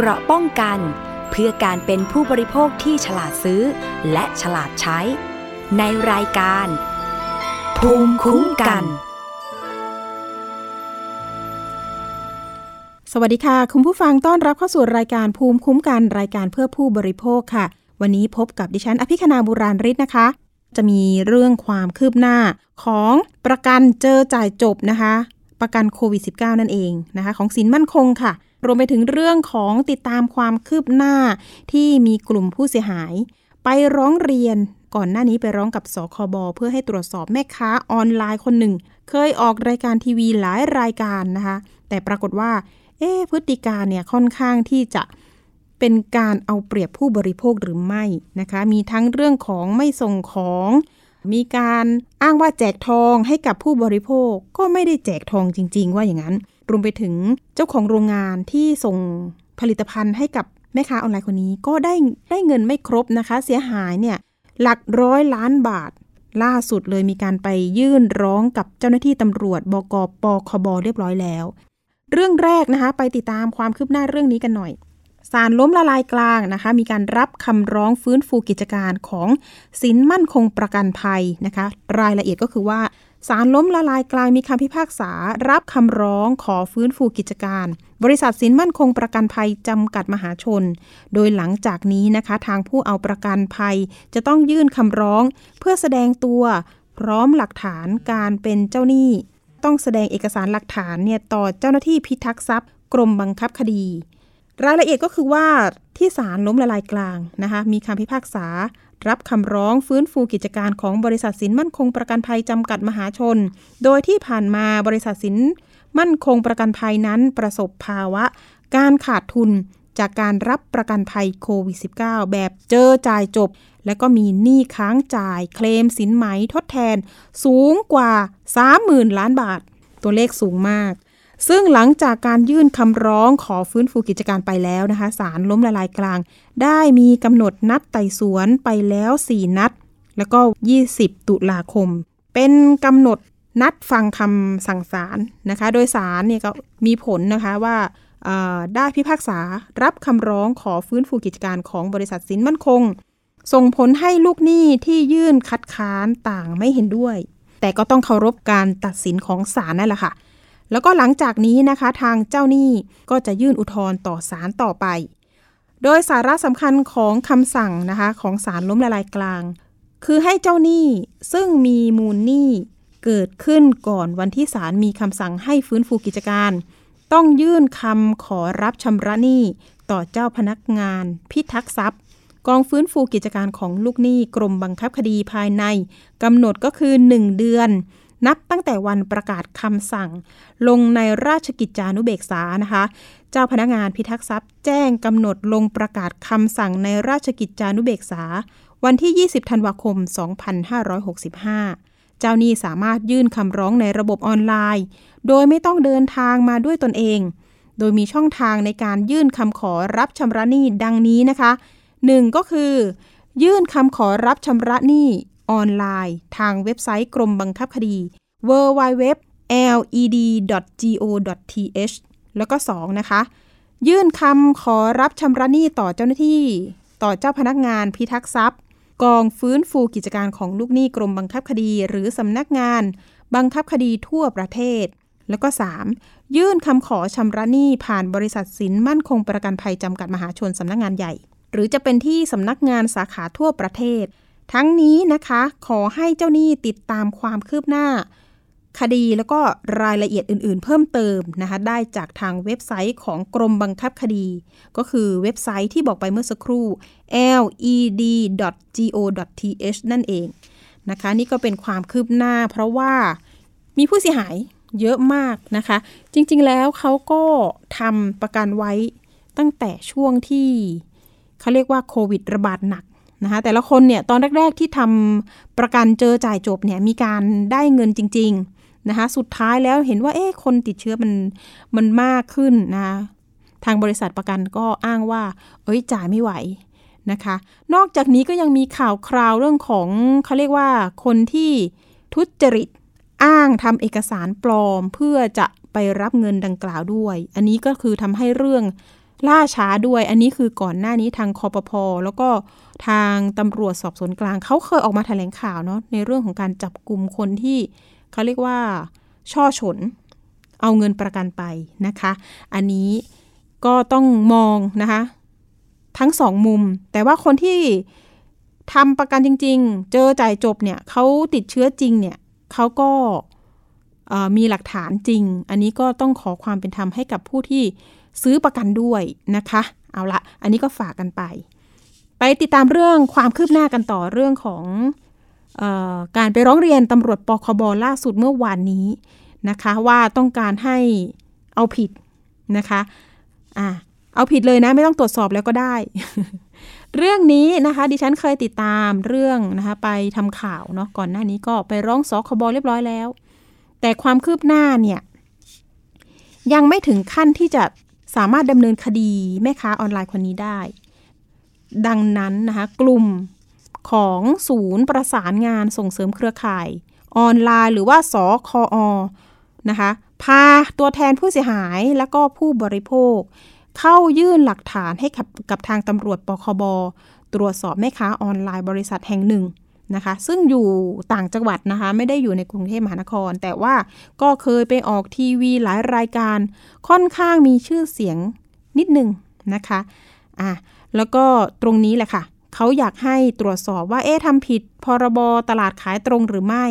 เกราะป้องกันเพื่อการเป็นผู้บริโภคที่ฉลาดซื้อและฉลาดใช้ในรายการภูมิคุ้มกันสวัสดีค่ะคุณผู้ฟังต้อนรับเข้าสู่รายการภูมิคุ้มกันรายการเพื่อผู้บริโภคค่ะวันนี้พบกับดิฉันอภิคณาบุราริศนะคะจะมีเรื่องความคืบหน้าของประกันเจอจ่ายจบนะคะประกันโควิด -19 นั่นเองนะคะของสินมั่นคงค่ะรวมไปถึงเรื่องของติดตามความคืบหน้าที่มีกลุ่มผู้เสียหายไปร้องเรียนก่อนหน้านี้ไปร้องกับสคบ.เพื่อให้ตรวจสอบแม่ค้าออนไลน์คนหนึ่งเคยออกรายการทีวีหลายรายการนะคะแต่ปรากฏว่าพฤติการเนี่ยค่อนข้างที่จะเป็นการเอาเปรียบผู้บริโภคหรือไม่นะคะมีทั้งเรื่องของไม่ส่งของมีการอ้างว่าแจกทองให้กับผู้บริโภคก็ไม่ได้แจกทองจริงๆว่าอย่างนั้นรวมไปถึงเจ้าของโรงงานที่ส่งผลิตภัณฑ์ให้กับแม่ค้าออนไลน์คนนี้ก็ได้เงินไม่ครบนะคะเสียหายเนี่ยหลักร้อยล้านบาทล่าสุดเลยมีการไปยื่นร้องกับเจ้าหน้าที่ตำรวจบก.ปคบ.เรียบร้อยแล้วเรื่องแรกนะคะไปติดตามความคืบหน้าเรื่องนี้กันหน่อยศาลล้มละลายกลางนะคะมีการรับคำร้องฟื้นฟูกิจการของสินมั่นคงประกันภัยนะคะรายละเอียดก็คือว่าศาลล้มละลายกลางมีคำพิพากษารับคำร้องขอฟื้นฟูกิจการบริษัทสินมั่นคงประกันภัยจำกัดมหาชนโดยหลังจากนี้นะคะทางผู้เอาประกันภัยจะต้องยื่นคำร้องเพื่อแสดงตัวพร้อมหลักฐานการเป็นเจ้าหนี้ต้องแสดงเอกสารหลักฐานเนี่ยต่อเจ้าหน้าที่พิทักษ์ทรัพย์กรมบังคับคดีรายละเอียดก็คือว่าที่ศาลล้มละลายกลางนะคะมีคำพิพากษารับคำร้องฟื้นฟูกิจการของบริษัทสินมั่นคงประกันภัยจำกัดมหาชนโดยที่ผ่านมาบริษัทสินมั่นคงประกันภัยนั้นประสบภาวะการขาดทุนจากการรับประกันภัยโควิด -19 แบบเจอจ่ายจบและก็มีหนี้ค้างจ่ายเคลมสินไหมทดแทนสูงกว่า 30,000 ล้านบาทตัวเลขสูงมากซึ่งหลังจากการยื่นคำร้องขอฟื้นฟูกิจการไปแล้วนะคะศาลล้มละลายกลางได้มีกำหนดนัดไต่สวนไปแล้ว4นัดแล้วก็20ตุลาคมเป็นกำหนดนัดฟังคำสั่งศาลนะคะโดยศาลเนี่ยก็มีผลนะคะว่าได้พิพากษารับคำร้องขอฟื้นฟูกิจการของบริษัทสินมั่นคงส่งผลให้ลูกหนี้ที่ยื่นคัดค้านต่างไม่เห็นด้วยแต่ก็ต้องเคารพการตัดสินของศาลนั่นแหละค่ะแล้วก็หลังจากนี้นะคะทางเจ้าหนี้ก็จะยื่นอุทธรณ์ต่อศาลต่อไปโดยสาระสำคัญของคำสั่งนะคะของศาลล้มละลายกลางคือให้เจ้าหนี้ซึ่งมีมูลหนี้เกิดขึ้นก่อนวันที่ศาลมีคำสั่งให้ฟื้นฟูกิจการต้องยื่นคำขอรับชำระหนี้ต่อเจ้าพนักงานพิทักษ์ทรัพย์กองฟื้นฟูกิจการของลูกหนี้กรมบังคับคดีภายในกำหนดก็คือ1เดือนนับตั้งแต่วันประกาศคำสั่งลงในราชกิจจานุเบกษานะคะเจ้าพนักงานพิทักษ์ทรัพย์แจ้งกำหนดลงประกาศคำสั่งในราชกิจจานุเบกษาวันที่20ธันวาคม2565เจ้าหนี้สามารถยื่นคำร้องในระบบออนไลน์โดยไม่ต้องเดินทางมาด้วยตนเองโดยมีช่องทางในการยื่นคำขอรับชำระหนี้ดังนี้นะคะ1ก็คือยื่นคำขอรับชำระหนี้ออนไลน์ทางเว็บไซต์กรมบังคับคดี www.led.go.th แล้วก็2นะคะยื่นคำขอรับชำระหนี้ต่อเจ้าหน้าที่ต่อเจ้าพนักงานพิทักษ์ทรัพย์กองฟื้นฟูกิจการของลูกหนี้กรมบังคับคดีหรือสำนักงานบังคับคดีทั่วประเทศแล้วก็3ยื่นคำขอชำระหนี้ผ่านบริษัทสินมั่นคงประกันภัยจำกัดมหาชนสำนักงานใหญ่หรือจะเป็นที่สำนักงานสาขาทั่วประเทศทั้งนี้นะคะขอให้เจ้าหนี้ติดตามความคืบหน้าคดีแล้วก็รายละเอียดอื่นๆเพิ่มเติมนะคะได้จากทางเว็บไซต์ของกรมบังคับคดีก็คือเว็บไซต์ที่บอกไปเมื่อสักครู่ led.go.th นั่นเองนะคะนี่ก็เป็นความคืบหน้าเพราะว่ามีผู้เสียหายเยอะมากนะคะจริงๆแล้วเขาก็ทำประกันไว้ตั้งแต่ช่วงที่เขาเรียกว่าโควิดระบาดหนักนะคะแต่ละคนเนี่ยตอนแรกๆที่ทำประกันเจอจ่ายจบเนี่ยมีการได้เงินจริงๆนะคะสุดท้ายแล้วเห็นว่าคนติดเชื้อมันมากขึ้นนะคะทางบริษัทประกันก็อ้างว่าจ่ายไม่ไหวนะคะนอกจากนี้ก็ยังมีข่าวคราวเรื่องของเขาเรียกว่าคนที่ทุจริตอ้างทำเอกสารปลอมเพื่อจะไปรับเงินดังกล่าวด้วยอันนี้ก็คือทำให้เรื่อง ล่าช้าด้วยอันนี้คือก่อนหน้านี้ทางคปภ.แล้วก็ทางตำรวจสอบสวนกลางเขาเคยออกมาแถลงข่าวเนาะในเรื่องของการจับกลุ่มคนที่เขาเรียกว่าช่อฉนเอาเงินประกันไปนะคะอันนี้ก็ต้องมองนะคะทั้งสองมุมแต่ว่าคนที่ทำประกันจริงๆเจอจ่ายจบเนี่ยเขาติดเชื้อจริงเนี่ยเขาก็มีหลักฐานจริงอันนี้ก็ต้องขอความเป็นธรรมให้กับผู้ที่ซื้อประกันด้วยนะคะเอาละอันนี้ก็ฝากกันไปติดตามเรื่องความคืบหน้ากันต่อเรื่องของการไปร้องเรียนตำรวจปคบล่าสุดเมื่อวานนี้นะคะว่าต้องการให้เอาผิดนะคะเอาผิดเลยนะไม่ต้องตรวจสอบแล้วก็ได้ เรื่องนี้นะคะดิฉันเคยติดตามเรื่องนะคะไปทำข่าวเนาะก่อนหน้านี้ก็ไปร้องสคบเรียบร้อยแล้วแต่ความคืบหน้าเนี่ยยังไม่ถึงขั้นที่จะสามารถดำเนินคดีแม่ค้าออนไลน์คนนี้ได้ดังนั้นนะคะกลุ่มของศูนย์ประสานงานส่งเสริมเครือข่ายออนไลน์หรือว่าสคอ.นะคะพาตัวแทนผู้เสียหายและก็ผู้บริโภคเข้ายื่นหลักฐานให้กับทางตำรวจปคบ.ตรวจสอบแม่ค้าออนไลน์บริษัทแห่งหนึ่งนะคะซึ่งอยู่ต่างจังหวัดนะคะไม่ได้อยู่ในกรุงเทพมหานครแต่ว่าก็เคยไปออกทีวีหลายรายการค่อนข้างมีชื่อเสียงนิดนึงนะคะแล้วก็ตรงนี้แหละค่ะเขาอยากให้ตรวจสอบว่าทำผิดพรบตลาดขายตรงหรือไม่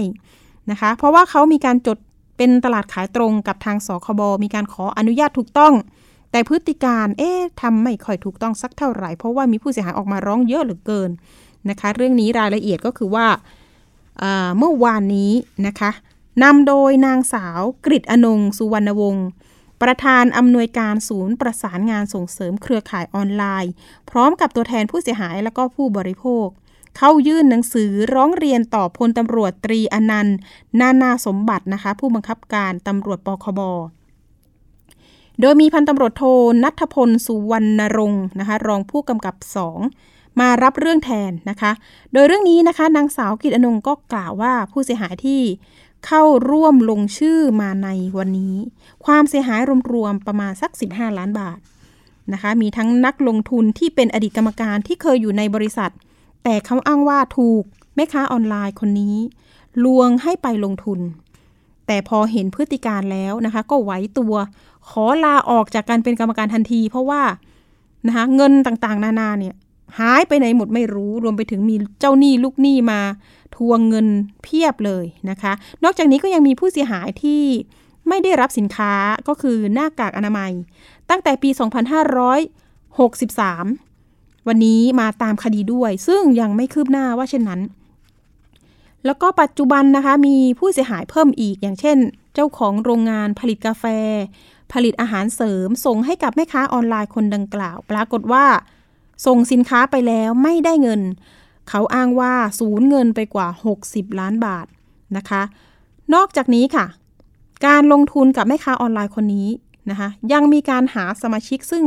นะคะเพราะว่าเขามีการจดเป็นตลาดขายตรงกับทางสคบมีการขออนุญาตถูกต้องแต่พฤติการทำไม่ค่อยถูกต้องสักเท่าไหร่เพราะว่ามีผู้เสียหายออกมาร้องเยอะเหลือเกินนะคะเรื่องนี้รายละเอียดก็คือว่าเมื่อวานนี้นะคะนำโดยนางสาวกฤตอนงค์สุวรรณวงศ์ประธานอำนวยการศูนย์ประสานงานส่งเสริมเครือข่ายออนไลน์พร้อมกับตัวแทนผู้เสียหายและก็ผู้บริโภคเข้ายื่นหนังสือร้องเรียนต่อพลตำรวจตรีอนันต์นานาสมบัตินะคะผู้บังคับการตำรวจปคบโดยมีพันตำรวจโทณัฐพลสุวรรณรงค์นะคะรองผู้กำกับ2มารับเรื่องแทนนะคะโดยเรื่องนี้นะคะนางสาวกฤตอนงค์ก็กล่าวว่าผู้เสียหายที่เข้าร่วมลงชื่อมาในวันนี้ความเสียหายรวมๆประมาณสัก15ล้านบาทนะคะมีทั้งนักลงทุนที่เป็นอดีตกรรมการที่เคยอยู่ในบริษัทแต่เขาอ้างว่าถูกแม่ค้าออนไลน์คนนี้ลวงให้ไปลงทุนแต่พอเห็นพฤติการแล้วนะคะก็ไหวตัวขอลาออกจากการเป็นกรรมการทันทีเพราะว่านะคะเงินต่างๆนานาเนี่ยหายไปไหนหมดไม่รู้รวมไปถึงมีเจ้าหนี้ลูกหนี้มาทวงเงินเพียบเลยนะคะนอกจากนี้ก็ยังมีผู้เสียหายที่ไม่ได้รับสินค้าก็คือหน้ากากอนามัยตั้งแต่ปี2563วันนี้มาตามคดีด้วยซึ่งยังไม่คืบหน้าว่าเช่นนั้นแล้วก็ปัจจุบันนะคะมีผู้เสียหายเพิ่มอีกอย่างเช่นเจ้าของโรงงานผลิตกาแฟผลิตอาหารเสริมส่งให้กับแม่ค้าออนไลน์คนดังกล่าวปรากฏว่าส่งสินค้าไปแล้วไม่ได้เงินเขาอ้างว่าสูญเงินไปกว่า60ล้านบาทนะคะนอกจากนี้ค่ะการลงทุนกับแม่ค้าออนไลน์คนนี้นะคะยังมีการหาสมาชิกซึ่ง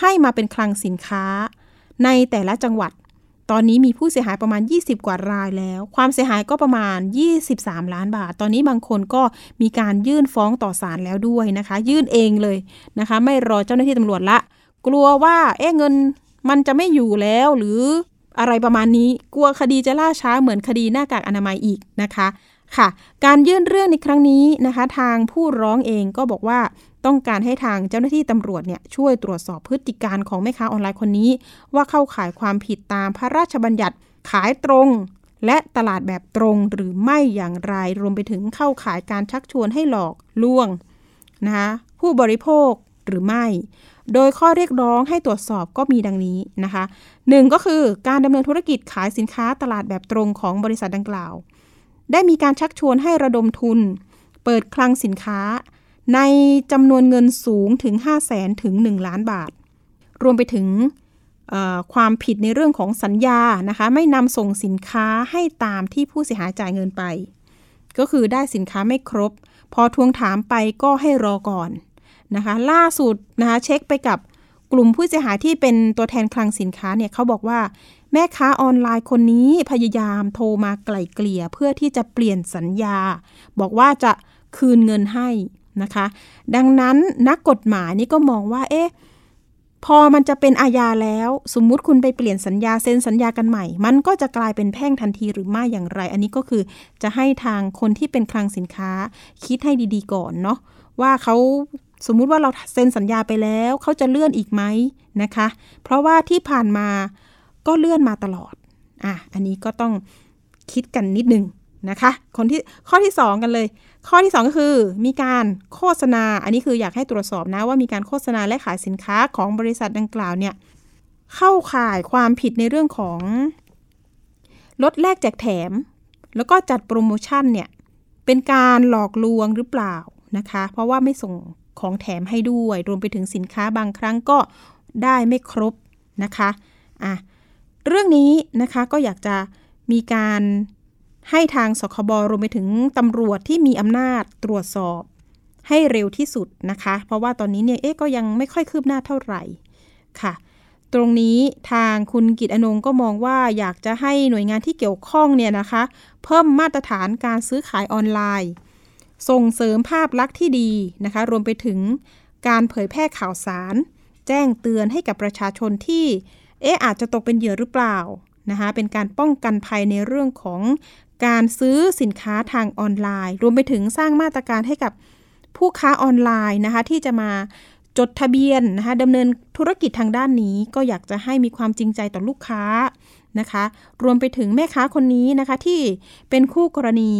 ให้มาเป็นคลังสินค้าในแต่ละจังหวัดตอนนี้มีผู้เสียหายประมาณ20กว่ารายแล้วความเสียหายก็ประมาณ23ล้านบาทตอนนี้บางคนก็มีการยื่นฟ้องต่อศาลแล้วด้วยนะคะยื่นเองเลยนะคะไม่รอเจ้าหน้าที่ตำรวจละกลัวว่าเงินมันจะไม่อยู่แล้วหรืออะไรประมาณนี้กลัวคดีจะล่าช้าเหมือนคดีหน้ากากอนามัยอีกนะคะค่ะการยื่นเรื่องในครั้งนี้นะคะทางผู้ร้องเองก็บอกว่าต้องการให้ทางเจ้าหน้าที่ตำรวจเนี่ยช่วยตรวจสอบพฤติการของแม่ค้าออนไลน์คนนี้ว่าเข้าข่ายความผิดตามพระราชบัญญัติขายตรงและตลาดแบบตรงหรือไม่อย่างไรรวมไปถึงเข้าข่ายการชักชวนให้หลอกลวงนะคะผู้บริโภคหรือไม่โดยข้อเรียกร้องให้ตรวจสอบก็มีดังนี้นะคะ1ก็คือการดำเนินธุรกิจขายสินค้าตลาดแบบตรงของบริษัทดังกล่าวได้มีการชักชวนให้ระดมทุนเปิดคลังสินค้าในจำนวนเงินสูงถึง 500,000 ถึง 1 ล้านบาทรวมไปถึงความผิดในเรื่องของสัญญานะคะไม่นำส่งสินค้าให้ตามที่ผู้เสียหายจ่ายเงินไปก็คือได้สินค้าไม่ครบพอทวงถามไปก็ให้รอก่อนนะคะล่าสุดนะคะเช็คไปกับกลุ่มผู้เสียหายที่เป็นตัวแทนคลังสินค้าเนี่ยเขาบอกว่าแม่ค้าออนไลน์คนนี้พยายามโทรมาไกล่เกลี่ยเพื่อที่จะเปลี่ยนสัญญาบอกว่าจะคืนเงินให้นะคะดังนั้นนักกฎหมายนี่ก็มองว่า พอมันจะเป็นอาญาแล้วสมมุติคุณไปเปลี่ยนสัญญาเซ็นสัญญากันใหม่มันก็จะกลายเป็นแพ่งทันทีหรือไม่อย่างไรอันนี้ก็คือจะให้ทางคนที่เป็นคลังสินค้าคิดให้ดีๆก่อนเนาะว่าเขาสมมุติว่าเราเซ็นสัญญาไปแล้วเขาจะเลื่อนอีกไหมนะคะเพราะว่าที่ผ่านมาก็เลื่อนมาตลอดอันนี้ก็ต้องคิดกันนิดนึงนะคะข้อที่2กันเลยข้อที่2ก็คือมีการโฆษณาอันนี้คืออยากให้ตรวจสอบนะว่ามีการโฆษณาและขายสินค้าของบริษัทดังกล่าวเนี่ยเข้าข่ายความผิดในเรื่องของลดแลกแจกแถมแล้วก็จัดโปรโมชั่นเนี่ยเป็นการหลอกลวงหรือเปล่านะคะเพราะว่าไม่ส่งของแถมให้ด้วยรวมไปถึงสินค้าบางครั้งก็ได้ไม่ครบนะคะเรื่องนี้นะคะก็อยากจะมีการให้ทางสคบรวมไปถึงตำรวจที่มีอำนาจตรวจสอบให้เร็วที่สุดนะคะเพราะว่าตอนนี้เนี่ยก็ยังไม่ค่อยคืบหน้าเท่าไหร่ค่ะตรงนี้ทางคุณกิตอนงค์ก็มองว่าอยากจะให้หน่วยงานที่เกี่ยวข้องเนี่ยนะคะเพิ่มมาตรฐานการซื้อขายออนไลน์ส่งเสริมภาพลักษณ์ที่ดีนะคะรวมไปถึงการเผยแพร่ข่าวสารแจ้งเตือนให้กับประชาชนที่อาจจะตกเป็นเหยื่อหรือเปล่านะคะเป็นการป้องกันภัยในเรื่องของการซื้อสินค้าทางออนไลน์รวมไปถึงสร้างมาตรการให้กับผู้ค้าออนไลน์นะคะที่จะมาจดทะเบียนนะคะดำเนินธุรกิจทางด้านนี้ก็อยากจะให้มีความจริงใจต่อลูกค้านะคะรวมไปถึงแม่ค้าคนนี้นะคะที่เป็นคู่กรณี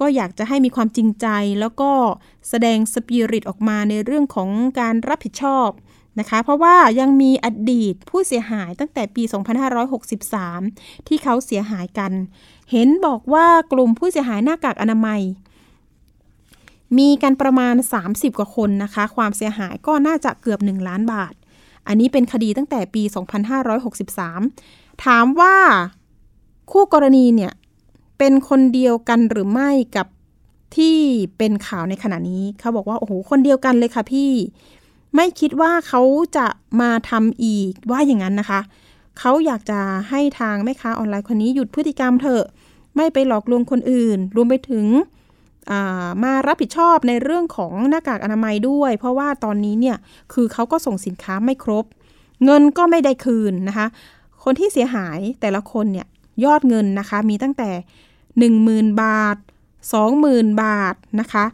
ก็อยากจะให้มีความจริงใจแล้วก็แสดงสปิริตออกมาในเรื่องของการรับผิดชอบนะคะเพราะว่ายังมีอดีตผู้เสียหายตั้งแต่ปี2563ที่เขาเสียหายกันเห็นบอกว่ากลุ่มผู้เสียหายหน้ากากอนามัยมีกันประมาณ30กว่าคนนะคะความเสียหายก็น่าจะเกือบ1ล้านบาทอันนี้เป็นคดีตั้งแต่ปี2563ถามว่าคู่กรณีเนี่ยเป็นคนเดียวกันหรือไม่กับที่เป็นข่าวในขณะนี้เขาบอกว่าโอ้โหคนเดียวกันเลยค่ะพี่ไม่คิดว่าเขาจะมาทำอีกว่าอย่างนั้นนะคะเขาอยากจะให้ทางแม่ค้าออนไลน์คนนี้หยุดพฤติกรรมเถอะไม่ไปหลอกลวงคนอื่นรวมไปถึงมารับผิดชอบในเรื่องของหน้ากากอนามัยด้วยเพราะว่าตอนนี้เนี่ยคือเขาก็ส่งสินค้าไม่ครบเงินก็ไม่ได้คืนนะคะคนที่เสียหายแต่ละคนเนี่ยยอดเงินนะคะมีตั้งแต่ 10,000 บาท 20,000 บาทนะคะ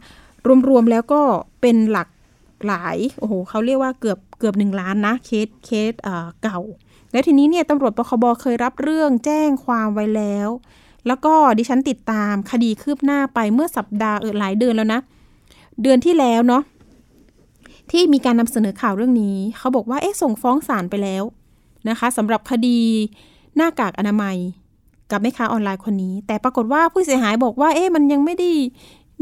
รวมๆแล้วก็เป็นหลักหลายโอ้โหเขาเรียกว่าเกือบ1ล้านนะเคสเก่าแล้วทีนี้เนี่ยตำรวจปคบเคยรับเรื่องแจ้งความไว้แล้วแล้วก็ดิฉันติดตามคดีคืบหน้าไปเมื่อสัปดาห์หลายเดือนแล้วนะเดือนที่แล้วเนาะที่มีการนำเสนอข่าวเรื่องนี้เขาบอกว่าส่งฟ้องศาลไปแล้วนะคะสำหรับคดีหน้ากากอนามัยกับแม่ค้าออนไลน์คนนี้แต่ปรากฏว่าผู้เสียหายบอกว่ามันยังไม่ได้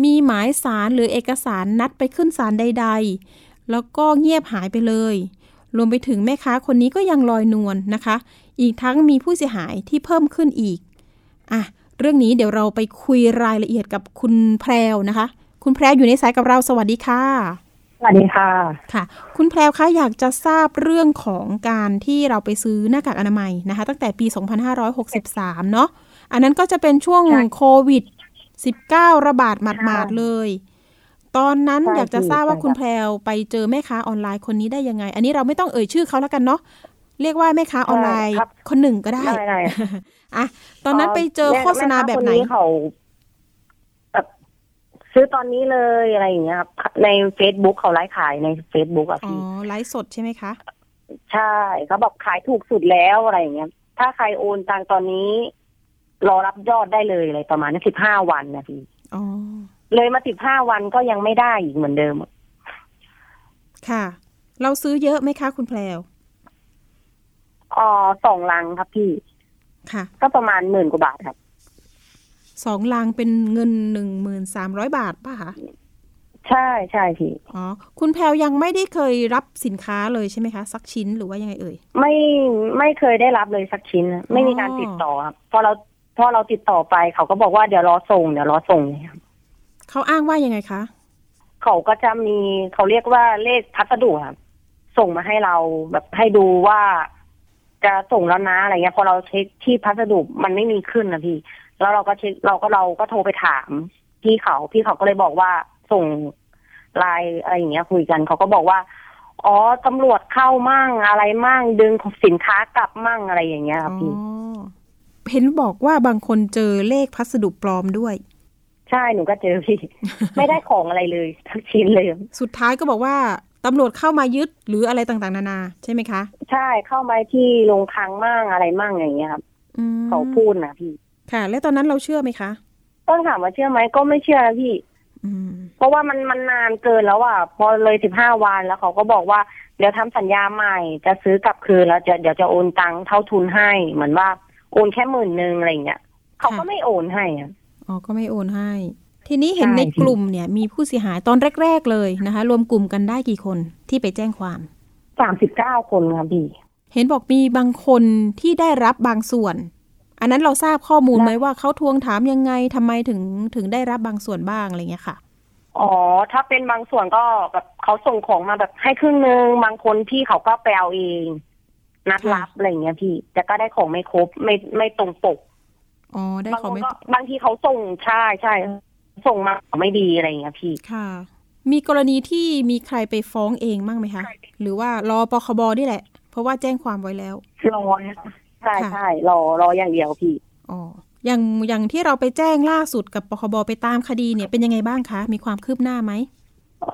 มีหมายศาลหรือเอกสารนัดไปขึ้นศาลใดๆแล้วก็เงียบหายไปเลยรวมไปถึงแม่ค้าคนนี้ก็ยังลอยนวลนะคะอีกทั้งมีผู้เสียหายที่เพิ่มขึ้นอีกเรื่องนี้เดี๋ยวเราไปคุยรายละเอียดกับคุณแพรวนะคะคุณแพรวอยู่ในสายกับเราสวัสดีค่ะสวัสดีค่ะค่ะคุณแพรวคะอยากจะทราบเรื่องของการที่เราไปซื้อหน้ากากอนามัยนะคะตั้งแต่ปี2563เนาะอันนั้นก็จะเป็นช่วงโควิด19ระบาดหมาดๆเลยตอนนั้นอยากจะทราบว่าคุณแพรวไปเจอแม่ค้าออนไลน์คนนี้ได้ยังไงอันนี้เราไม่ต้องเอ่ยชื่อเขาแล้วกันเนาะเรียกว่าแม่ค้าออนไลน์คนหนึ่งก็ได้ตอนนั้นไปเจอโฆษณาแบบไหนเขาแบบซื้อตอนนี้เลยอะไรอย่างเงี้ยครับใน Facebook เขาไลฟ์ขายใน Facebook อ่ะพี่อ๋อไลฟ์สดใช่ไหมคะใช่เขาบอกขายถูกสุดแล้วอะไรอย่างเงี้ยถ้าใครโอนตังตอนนี้รอรับยอดได้เลยอะไรประมาณนั้น15วันนะพี่อ๋อเลยมา15วันก็ยังไม่ได้อีกเหมือนเดิมค่ะเราซื้อเยอะไหมคะคุณแพรว2ลังครับพี่ค่ะก็ประมาณ 10,000 กว่าบาทครับ2ลังเป็นเงิน 1,300 บาทป่ะคะใช่ๆพี่อ๋อคุณแพรวยังไม่ได้เคยรับสินค้าเลยใช่ไหมคะสักชิ้นหรือว่ายังไงเอ่ยไม่เคยได้รับเลยสักชิ้นไม่มีการติดต่อครับพอเราติดต่อไปเขาก็บอกว่าเดี๋ยวรอส่งครับเขาอ้างว่ายังไงคะเขาก็จะมีเขาเรียกว่าเลขพัสดุครับส่งมาให้เราแบบให้ดูว่าจะส่งแล้วนะอะไรเงี้ยพอเราเช็คที่พัสดุมันไม่มีขึ้นนะพี่แล้วเราก็เช็คเราก็โทรไปถามพี่เขาก็เลยบอกว่าส่งไลน์อะไรอย่างเงี้ยคุยกันเขาก็บอกว่า อ๋อตำรวจเข้ามั่งอะไรมั่งดึงสินค้ากลับมั่งอะไรอย่างเงี้ยค่ะพี่เห็นบอกว่าบางคนเจอเลขพัสดุปลอมด้วยใช่หนูก็เจอพี่ ไม่ได้ของอะไรเลยทั้งชิ้นเลยสุดท้ายก็บอกว่าตำรวจเข้ามายึดหรืออะไรต่างๆนานาใช่ไหมคะใช่เข้ามาที่โรงพักมั่งอะไรมั่งอย่างเงี้ยครับเขาพูดนะพี่ค่ะแล้วตอนนั้นเราเชื่อไหมคะต้องถามว่าเชื่อไหมก็ไม่เชื่อนะพี่เพราะว่ามันนานเกินแล้วอ่ะพอเลย15วันแล้วเขาก็บอกว่าเดี๋ยวทำสัญญาใหม่จะซื้อกลับคืนแล้วเดี๋ยวจะโอนตังค์เท่าทุนให้เหมือนว่าโอนแค่ 10,000 อะไรอย่างเงี้ยเขาก็ไม่โอนให้อ๋อก็ไม่โอนให้ทีนี้เห็นในกลุ่มเนี่ยมีผู้เสียหายตอนแรกๆเลยนะคะรวมกลุ่มกันได้กี่คนที่ไปแจ้งความ39คนค่ะพี่เห็นบอกมีบางคนที่ได้รับบางส่วนอันนั้นเราทราบข้อมูลไหมว่าเขาทวงถามยังไงทำไมถึงได้รับบางส่วนบ้างอะไรเงี้ยค่ะอ๋อถ้าเป็นบางส่วนก็แบบเขาส่งของมาแบบให้ครึ่งนึงบางคนพี่เขาก็ไปเอาเองนัดรับอะไรอย่างเงี้ยพี่แต่ก็ได้ของไม่ครบไม่ตรงปกอ๋อได้ของไม่บางทีเขาส่งใช่ส่งมาไม่ดีอะไรอย่างเงี้ยพี่ค่ะมีกรณีที่มีใครไปฟ้องเองบ้างไหมคะหรือว่ารอปคบนี่แหละเพราะว่าแจ้งความไว้แล้วรอใช่รออย่างเดียวพี่อ๋ออย่างที่เราไปแจ้งล่าสุดกับปคบไปตามคดีเนี่ยเป็นยังไงบ้างคะมีความคืบหน้าไหม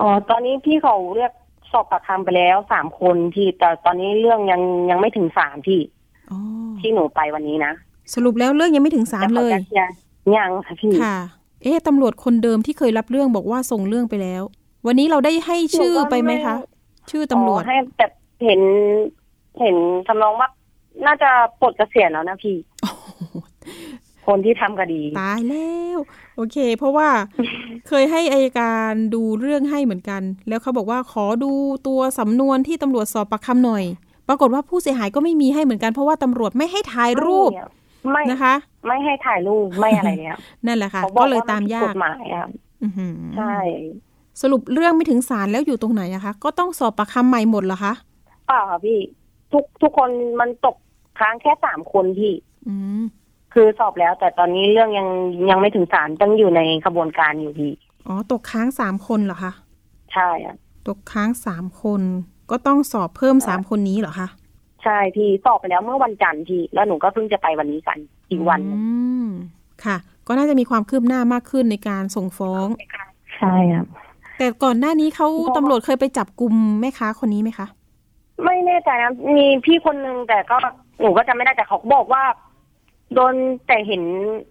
อ๋อตอนนี้พี่เขาเรียกสอบปากคำไปแล้ว3คนพี่แต่ตอนนี้เรื่องยังไม่ถึงศาลพี่อ๋อที่หนูไปวันนี้นะสรุปแล้วเรื่องยังไม่ถึงศาลเลยยังค่ะพี่ค่ะเอ๊ะตำรวจคนเดิมที่เคยรับเรื่องบอกว่าส่งเรื่องไปแล้ววันนี้เราได้ให้ชื่อไปไหมคะชื่อตำรวจให้แต่เห็นทำนองว่าน่าจะปลดเกษียณแล้วนะพี่คนที่ทำคดีตายแล้วโอเคเพราะว่า เคยให้อัยการดูเรื่องให้เหมือนกันแล้วเขาบอกว่าขอดูตัวสำนวนที่ตำรวจสอบปากคำหน่อยปรากฏว่าผู้เสียหายก็ไม่มีให้เหมือนกันเพราะว่าตำรวจไม่ให้ถ่ายรูปนะคะไม่ให้ถ่ายรูปไม่อะไรเนี่ย นั่นแหละค่ะก็เลยตามยากกฎหมายครับใช่สรุปเรื่องไม่ถึงศาลแล้วอยู่ตรงไหนนะคะก็ต้องสอบปากคำใหม่หมดเหรอคะเปล่าค่ะพี่ทุกคนมันตกค้างแค่3คนพี่คือสอบแล้วแต่ตอนนี้เรื่องยังไม่ถึงศาลต้องอยู่ในกระบวนการอยู่พี่อ๋อตกค้าง3คนเหรอคะใช่อ่ะตกค้าง3คนก็ต้องสอบเพิ่ม3คนนี้เหรอคะใช่พี่สอบไปแล้วเมื่อวันจันทร์พี่แล้วหนูก็เพิ่งจะไปวันนี้กันอีกวันค่ะก็น่าจะมีความคืบหน้ามากขึ้นในการส่งฟ้องใช่ครับแต่ก่อนหน้านี้เขาตำรวจเคยไปจับกุมแม่ค้าคนนี้ไหมคะไม่แน่ใจนะมีพี่คนนึงแต่ก็หนูก็จำไม่ได้แต่เขาบอกว่าโดนแต่เห็น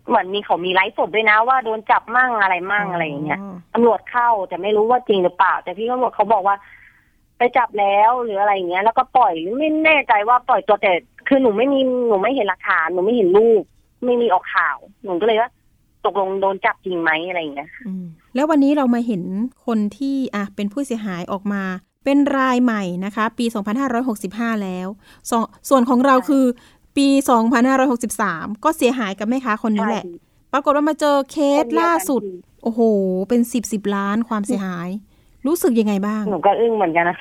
เหมือนมีเขามีไลฟ์สดด้วยนะว่าโดนจับมั่งอะไรมั่งอะไรอย่างเงี้ยตำรวจเข้าแต่ไม่รู้ว่าจริงหรือเปล่าแต่พี่ตำรวจเขาบอกว่าไปจับแล้วหรืออะไรอย่างเงี้ยแล้วก็ปล่อยไม่แน่ใจว่าปล่อยตัวแต่คือหนูไม่เห็นหลักฐานหนูไม่เห็นรูปไม่มีออกข่าวหนูก็เลยว่าตกลงโดนจับจริงไหมอะไรอย่างเงี้ยแล้ววันนี้เรามาเห็นคนที่อ่ะเป็นผู้เสียหายออกมาเป็นรายใหม่นะคะปี2565แล้วส่วนของเราคือปี2563ก็เสียหายกับแม่ค้าคนนี้แหละปรากฏว่ามาเจอเคสล่าสุดโอ้โหเป็น10ล้านความเสียหายรู้สึกยังไงบ้างหนูก็อึ้งเหมือนกันนะ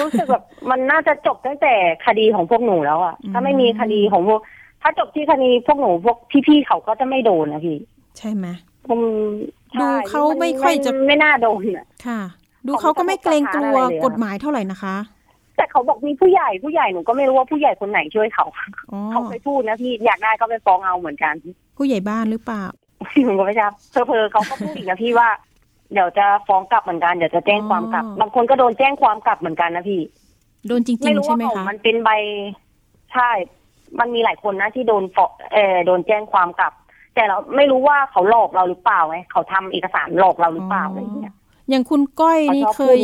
รู้สึกแบบมันน่าจะจบตั้งแต่คดีของพวกหนูแล้วอ่ะถ้าไม่มีคดีของพวกถ้าจบที่คดีพวกหนูพวกพี่ๆเขาก็จะไม่โดนนะพี่ใช่ไหมดูเขาไม่ค่อยจะไม่น่าโดนค่ะดูเขาก็ไม่เกรงกลัวกฎหมายเท่าไหร่นะคะแต่เขาบอกมีผู้ใหญ่หนูก็ไม่รู้ว่าผู้ใหญ่คนไหนช่วยเขาเขาเคยพูดนะพี่อยากได้ก็ไปฟ้องเอาเหมือนกันผู้ใหญ่บ้านหรือเปล่าหนูก็ไม่ทราบเพอเขาก็พูดอีกนะพี่ว่าเดี๋ยวจะฟ้องกลับเหมือนกันเดี๋ยวจะแจ้งความกลับบางคนก็โดนแจ้งความกลับเหมือนกันนะพี่โดนจริงๆใช่ไหมคะไม่รู้ว่าของมันเป็นใบใช่มันมีหลายคนนะที่โดนฟ้องโดนแจ้งความกลับแต่เราไม่รู้ว่าเขาหลอกเราหรือเปล่าไงเขาทำเอกสารหลอกเราหรือเปล่าอะไรอย่างเงี้ยอย่างคุณก้อยนี่เคย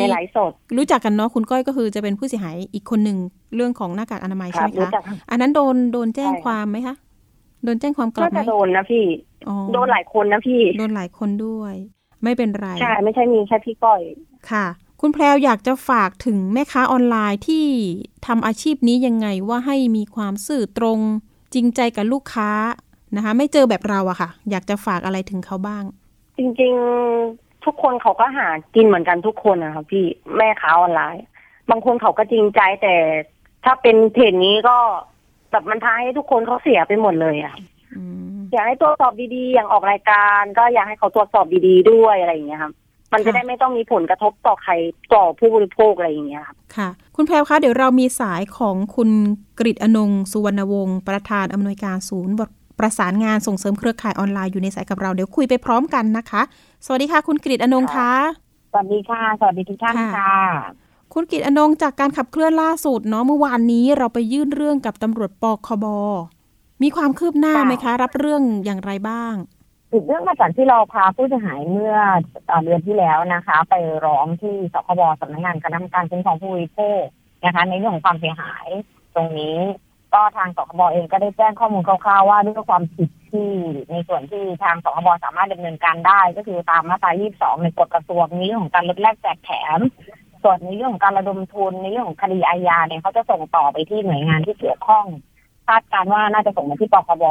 รู้จักกันเนาะคุณก้อยก็คือจะเป็นผู้เสียหายอีกคนหนึ่งเรื่องของหน้ากากอนามัยใช่ไหมคะอันนั้นโดนแจ้งความไหมคะโดนแจ้งความกลับไหมก็จะโดนนะพี่โดนหลายคนนะพี่โดนหลายคนด้วยไม่เป็นไรใช่ไม่ใช่มีแค่พี่ก้อยค่ะคุณแพรวอยากจะฝากถึงแม่ค้าออนไลน์ที่ทำอาชีพนี้ยังไงว่าให้มีความซื่อตรงจริงใจกับลูกค้านะคะไม่เจอแบบเราอะค่ะอยากจะฝากอะไรถึงเขาบ้างจริงๆทุกคนเขาก็หากินเหมือนกันทุกคนนะครับพี่แม่ค้าออนไลน์บางคนเขาก็จริงใจแต่ถ้าเป็นเพจนี้ก็แบบมันทำให้ทุกคนเขาเสียไปหมดเลยอ่ะอยากให้ตรวจสอบดีๆอย่างออกรายการก็อยากให้เขาตรวจสอบดีๆด้วยอะไรอย่างเงี้ยครับ มันจะได้ไม่ต้องมีผลกระทบต่อใครต่อผู้บริโภคอะไรอย่างเงี้ยครับค่ะคุณแพรวคะเดี๋ยวเรามีสายของคุณกฤตอนงค์สุวรรณวงศ์ประธานอำนวยการศูนย์ประสานงานส่งเสริมเครือข่ายออนไลน์อยู่ในสายกับเราเดี๋ยวคุยไปพร้อมกันนะคะสวัสดีค่ะคุณกฤตอนงค์คะสวัสดีค่ะสวัสดีทุกท่านค่ะคุณกฤตอนงค์จากการขับเคลื่อนล่าสุดเนาะเมื่อวานนี้เราไปยื่นเรื่องกับตำรวจปคบมีความคืบหน้าไหมคะรับเรื่องอย่างไรบ้างอีกเรื่องมาจากที่เราพาผู้เสียหายเมื่อเดือนที่แล้วนะคะไปร้องที่สคบสำนักงานคณะกรรมการคุ้มครองผู้บริโภคนะคะในเรื่องของความเสียหายตรงนี้ก็ทางสคบเองก็ได้แจ้งข้อมูลคร่าวๆว่าด้วยความผิดที่ในส่วนที่ทางสคบสามารถดำเนินการได้ก็คือตามมาตรา 22 ในกฎกระทรวงในเรื่องของการลดแลกแจกแถมส่วนในเรื่องของการระดมทุนในเรื่องของคดีอาญาเนี่ยเขาจะส่งต่อไปที่หน่วยงานที่เกี่ยวข้องคาดการว่าน่าจะส่งมาที่ปคบ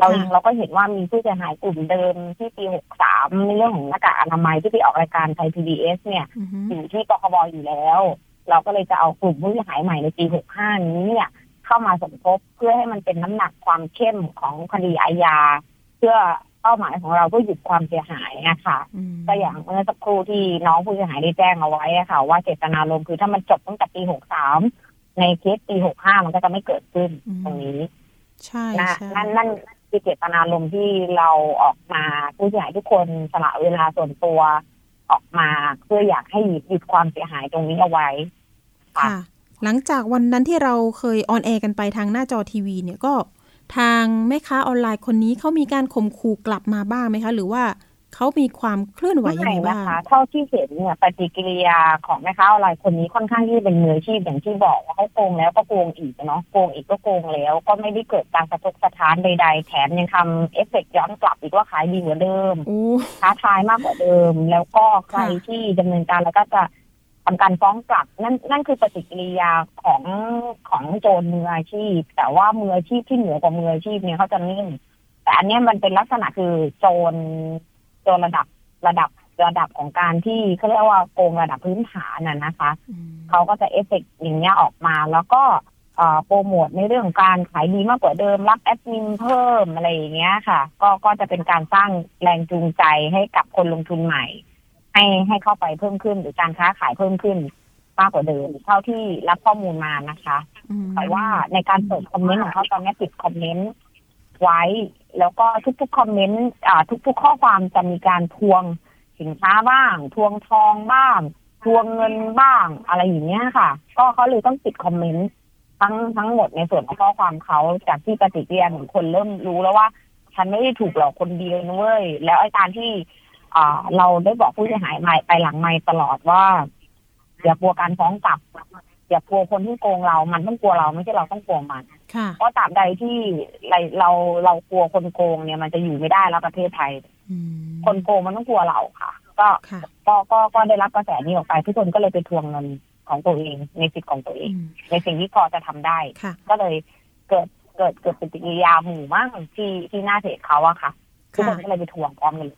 เราก็เห็นว่ามีผู้เสียหายกลุ่มเดิมที่ปี 63ในเรื่องของหน้ากากอนามัยที่ไปออกรายการไทย PBS เนี่ยอยู่ที่ปคบอยู่แล้วเราก็เลยจะเอากลุ่มผู้เสียหายใหม่ในปี 65นี้เนี่ยเข้ามาสมทบเพื่อให้มันเป็นน้ำหนักความเข้มของคดีอาญาเพื่อเป้าหมายของเราก็หยุดความเสียหายนะคะก็อย่างเมื่อสักครู่ที่น้องผู้เสียหายได้แจ้งเอาไว้ค่ะว่าเจตนารมณ์คือถ้ามันจบตั้งแต่ปี 63ในเคสปี 65มันก็จะไม่เกิดขึ้นตรงนี้ใช่นั่นคือเจตนารมณ์ที่เราออกมาผู้เสียหายทุกคนสละเวลาส่วนตัวออกมาเพื่ออยากให้หยุดความเสียหายตรงนี้เอาไว้ค่ะหลังจากวันนั้นที่เราเคยออนแอร์กันไปทางหน้าจอทีวีเนี่ยก็ทางแม่ค้าออนไลน์คนนี้เขามีการข่มขู่กลับมาบ้างไหมคะหรือว่าเขามีความเคลื่อนไหวยังไงบ้างเท่าที่เห็นเนี่ยปฏิกิริยาของแม่ค้าออนไลน์คนนี้ค่อนข้างที่เป็นมืออาชีพอย่างที่บอกว่าเขาโกงแล้วก็โกงอีกเนาะโกงอีกก็โกงแล้วก็ไม่ได้เกิดการสะทกสะท้านใดๆแถมยังทำเอฟเฟกต์ย้อนกลับอีกว่าขายดีกว่าเดิมท้าทายมากกว่าเดิมแล้วก็ใครที่ดำเนินการแล้วก็จะทำการฟ้องกลับนั่นคือปฏิกิริยาของโจรมืออาชีพแต่ว่ามืออาชีพที่เหนือกว่ามืออาชีพเนี่ยเขาจะนิ่งแต่อันนี้มันเป็นลักษณะคือโจรระดับของการที่เขาเรียกว่าโกงระดับพื้นฐานนะคะเขาก็จะเอฟเฟกต์อย่างเงี้ยออกมาแล้วก็โปรโมทในเรื่องการขายดีมากกว่าเดิมรับแอดมินเพิ่มอะไรอย่างเงี้ยค่ะก็จะเป็นการสร้างแรงจูงใจให้กับคนลงทุนใหม่ให้เข้าไปเพิ่มขึ้นหรือการค้าขายเพิ่มขึ้นมากกว่าเดิมเท่าที่รับข้อมูลมานะคะแต่ว่าในการเปิดคอมเมนต์ของเขาตอนนี้ปิดคอมเมนต์ไว้แล้วก็ทุกๆคอมเมนต์ทุกๆข้อความจะมีการทวงสินค้าบ้างทวงทองบ้างทวงเงินบ้างอะไรอย่างเงี้ยค่ะก็เขาเลยต้องปิดคอมเมนต์ทั้งหมดในส่วนของข้อความเขาจากที่ปฏิกิริยาของคนเริ่มรู้แล้วว่าฉันไม่ได้ถูกหลอกคนเดียวนะเว้ยแล้วไอ้การที่เราได้บอกผู้เสียหายไปหลังไมค์ตลอดว่าอย่ากลัวการฟ้องกลับอย่ากลัวคนที่โกงเรามันต้องกลัวเราไม่ใช่เราต้องกลัวมันเพราะตราบใดที่เรากลัวคนโกงเนี่ยมันจะอยู่ไม่ได้แล้วประเทศไทยคนโกงมันต้องกลัวเราค่ะก็ได้รับกระแสนี้ออกไปทุกคนก็เลยไปทวงเงินของตัวเองในสิทธิ์ของตัวเองในสิ่งที่พอจะทำได้ก็เลยเกิดปฏิกิริยาหมู่มากที่หน้าเพจเขาอะค่ะทุกคนก็เลยไปทวงพร้อมเลย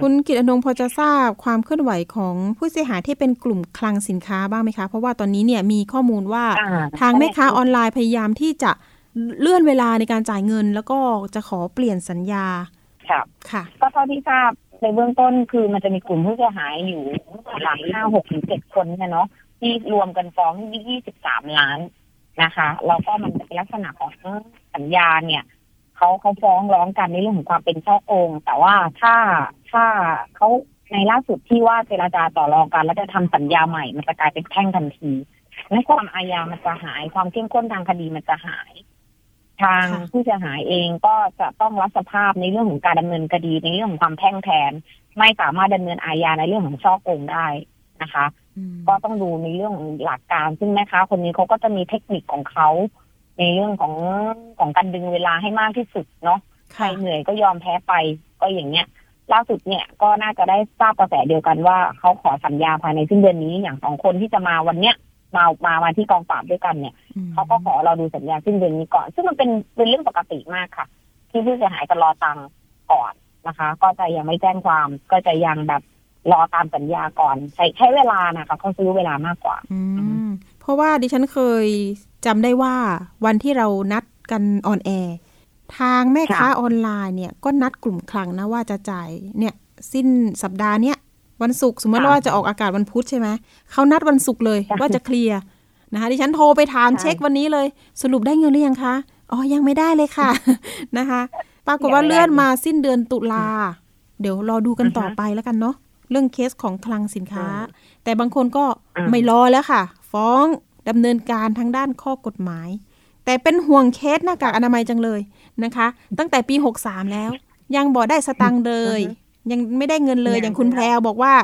คุณกฤตอนงค์พอจะทราบความเคลื่อนไหวของผู้เสียหายที่เป็นกลุ่มคลังสินค้าบ้างไหมคะเพราะว่าตอนนี้เนี่ยมีข้อมูลว่าทางแม่ค้าออนไลน์พยายามที่จะเลื่อนเวลาในการจ่ายเงินแล้วก็จะขอเปลี่ยนสัญญาครับค่ะก็เท่าที่ทราบในเบื้องต้นคือมันจะมีกลุ่มผู้เสียหายอยู่หลัง5-6-7 คนเนาะที่รวมกันฟ้องที่23 ล้านนะคะแล้วก็มันเป็นลักษณะของสัญญาเนี่ยเขาฟ้องร้องกันในเรื่องของความเป็นช่อโกงแต่ว่าถ้าเขาในล่าสุดที่ว่าเจรจาต่อรองกันแล้วจะทำสัญญาใหม่มันจะกลายเป็นแพ่งทันทีในความอาญามันจะหายความเข้มข้นทางคดีมันจะหายทางผู้เสียหายเองก็จะต้องรับสภาพในเรื่องของการดำเนินคดีในเรื่องของความแพ่งแทนไม่สามารถดำเนินอาญาในเรื่องของช่อโกงได้นะคะก็ต้องดูในเรื่องหลักการซึ่งแม่ค้าคนนี้เขาก็จะมีเทคนิคของเขาในเรื่องของการดึงเวลาให้มากที่สุดเนาะใครเหนื่อยก็ยอมแพ้ไปก็อย่างเงี้ยล่าสุดเนี่ยก็น่าจะได้ทราบกระแสเดียวกันว่าเขาขอสัญญาภายในสิ้นเดือนนี้อย่าง2คนที่จะมาวันเนี้ยมาที่กองปราบด้วยกันเนี่ยเขาก็ขอเราดูสัญญาสิ้นเดือนนี้ก่อนซึ่งมันเป็นเรื่องปกติมากค่ะที่ผู้เสียหายจะรอตังค์ก่อนนะคะก็จะยังไม่แจ้งความก็จะยังแบบรอตามสัญญาก่อนใช้เวลานะคะเขาซื้อเวลามากกว่าเพราะว่าดิฉันเคยจำได้ว่าวันที่เรานัดกันออนแอร์ทางแม่ค้าออนไลน์เนี่ยก็นัดกลุ่มคลังนะว่าจะจ่ายเนี่ยสิ้นสัปดาห์เนี้ย วันศุกร์สมมติว่าจะออกอากาศวันพุธใช่ไหมเขานัดวันศุกร์เลยว่าจะเคลียร์นะคะดิฉันโทรไปถามเช็ควันนี้เลยสรุปได้เงินหรือยังคะอ๋อยังไม่ได้เลยค่ะนะคะปรากฏว่าเลื่อนมาสิ้นเดือนตุลาเดี๋ยวรอดูกันต่อไปแล้วกันเนาะเรื่องเคสของคลังสินค้าแต่บางคนก็ไม่รอแล้วค่ะฟ้องดำเนินการทางด้านข้อกฎหมายแต่เป็นห่วงเคสหน้ากากอนามัยจังเลยนะคะตั้งแต่ปี63แล้วยังบ่ได้สตังค์เลยยังไม่ได้เงินเลยอย่างคุณแพรวบอกว่า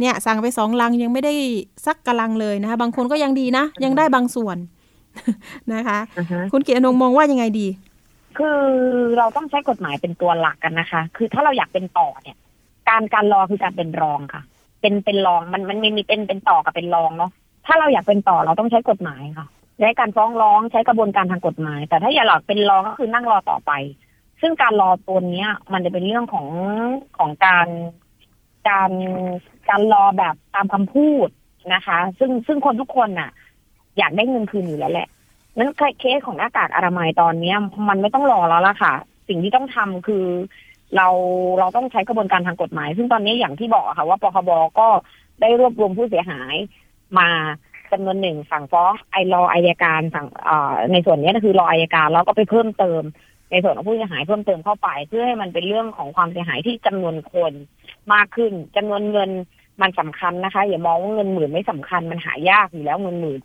เนี่ยสั่งไป2ลังยังไม่ได้สักกะลังเลยนะคะบางคนก็ยังดีนะยังได้บางส่วนนะคะคุณกิตติอนงค์มองว่ายังไงดีคือเราต้องใช้กฎหมายเป็นตัวหลักกันนะคะคือถ้าเราอยากเป็นต่อเนี่ยการรอคือการเป็นรองค่ะเป็นรองมันไม่มีเป็นต่อกับเป็นรองเนาะถ้าเราอยากเป็นต่อเราต้องใช้กฎหมายค่ะใช้การฟ้องร้องใช้กระบวนการทางกฎหมายแต่ถ้าอยากหลอกเป็นรองก็คือนั่งรอต่อไปซึ่งการรอตัวนี้มันจะเป็นเรื่องของการรอแบบตามคำพูดนะคะซึ่งคนทุกคนน่ะอยากได้เงินคืนอยู่แล้วแหละนั้นเคสของหน้ากากอนามัยตอนนี้มันไม่ต้องรอแล้วล่ะค่ะสิ่งที่ต้องทำคือเราต้องใช้กระบวนการทางกฎหมายซึ่งตอนนี้อย่างที่บอกค่ะว่าปคบ.ก็ได้รวบรวมผู้เสียหายมาจำนวนหนึ่งสั่งฟ้องรออัยการสั่งในส่วนนี้ก็คือรออัยการแล้วก็ไปเพิ่มเติมในส่วนของผู้เสียหายเพิ่มเติมเข้าไปเพื่อให้มันเป็นเรื่องของความเสียหายที่จำนวนคนมากขึ้นจำนวนเงินมันสำคัญนะคะอย่ามองว่าเงินหมื่นไม่สำคัญมันหายากอยู่แล้วเงินหมื่น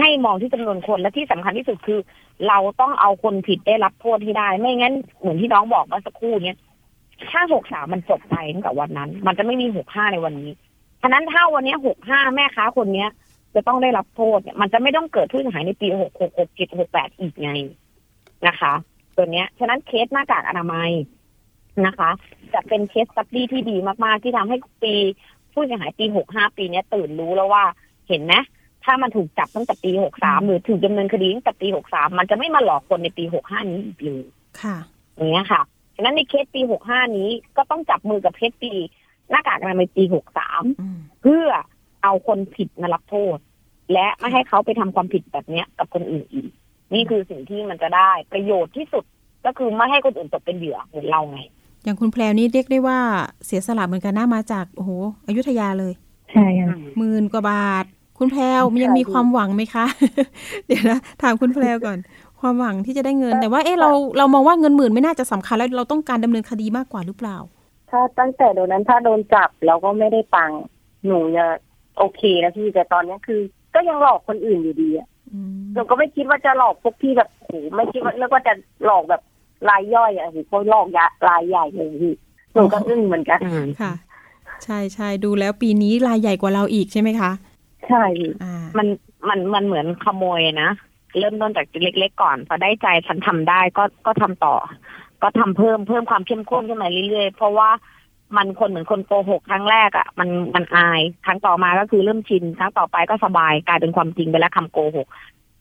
ให้มองที่จำนวนคนและที่สำคัญที่สุดคือเราต้องเอาคนผิดได้รับโทษที่ได้ไม่งั้นเหมือนที่น้องบอกเมื่อสักครู่นี้ถ้า63มันจบไปตั้งแต่วันนั้นมันจะไม่มี65ในวันนี้ฉะนั้นถ้าวันนี้65แม่ค้าคนนี้จะต้องได้รับโทษเนี่ยมันจะไม่ต้องเกิดผู้เสียหายในปี66 67 68อีกไงนะคะตัวเนี้ยฉะนั้นเคสหน้ากากอนามัยนะคะจะเป็นเคสสตั๊ดดี้ที่ดีมากๆที่ทำให้ปีผู้เสียหายปี65ปีนี้ตื่นรู้แล้วว่าเห็นไหมถ้ามันถูกจับตั้งแต่ปี63หรือถูกดำเนินคดีตั้งแต่ปี63มันจะไม่มาหลอกคนในปี65นี้อีกเลยค่ะอย่างเงี้ยค่ะฉะนั้นในเคสปี65นี้ก็ต้องจับมือกับเคสปีหน้ากากอนามัยปี63เพื่อเอาคนผิดมารับโทษและไม่ให้เขาไปทำความผิดแบบนี้กับคนอื่นอีกนี่คือสิ่งที่มันจะได้ประโยชน์ที่สุดก็คือไม่ให้คนอื่นตกเป็นเหยื่อเหมือนเราไงอย่างคุณแพรวนี่เรียกได้ว่าเสียสละเหมือนกันน่ามาจากโอ้โหอยุธยาเลยใช่ค่ะ10,000 กว่าบาทคุณแพรวยังมีความหวังไหมคะเดี๋ยวนะถามคุณแพรวก่อนความหวังที่จะได้เงินแต่ว่าเรามองว่าเงินหมื่นไม่น่าจะสำคัญแล้วเราต้องการดำเนินคดีมากกว่าหรือเปล่าถ้าตั้งแต่ตอนนั้นถ้าโดนจับเราก็ไม่ได้ตังค์หนูจะโอเคนะพี่แต่ตอนนี้คือก็ยังหลอกคนอื่นอยู่ดีอ่ะหนูก็ไม่คิดว่าจะหลอกพวกพี่แบบโหไม่คิดว่าแล้วก็จะหลอกแบบรายย่อยอ่ะพวกหลอกรายใหญ่เลยพี่หนูก็อึ้งเหมือนกันค่ะใช่ๆดูแล้วปีนี้รายใหญ่กว่าเราอีกใช่ไหมคะใช่มันเหมือนขโมยนะเริ่มต้นจากเล็กๆก่อนพอได้ใจฉันทำได้ก็ทำต่อก็ทำเพิ่มความเข้มข้นขึ้นมาเรื่อยๆเพราะว่ามันคนเหมือนคนโกหกครั้งแรกอ่ะมันอายครั้งต่อมาก็คือเริ่มชินครั้งต่อไปก็สบายกลายเป็นความจริงไปแล้วคำโกหก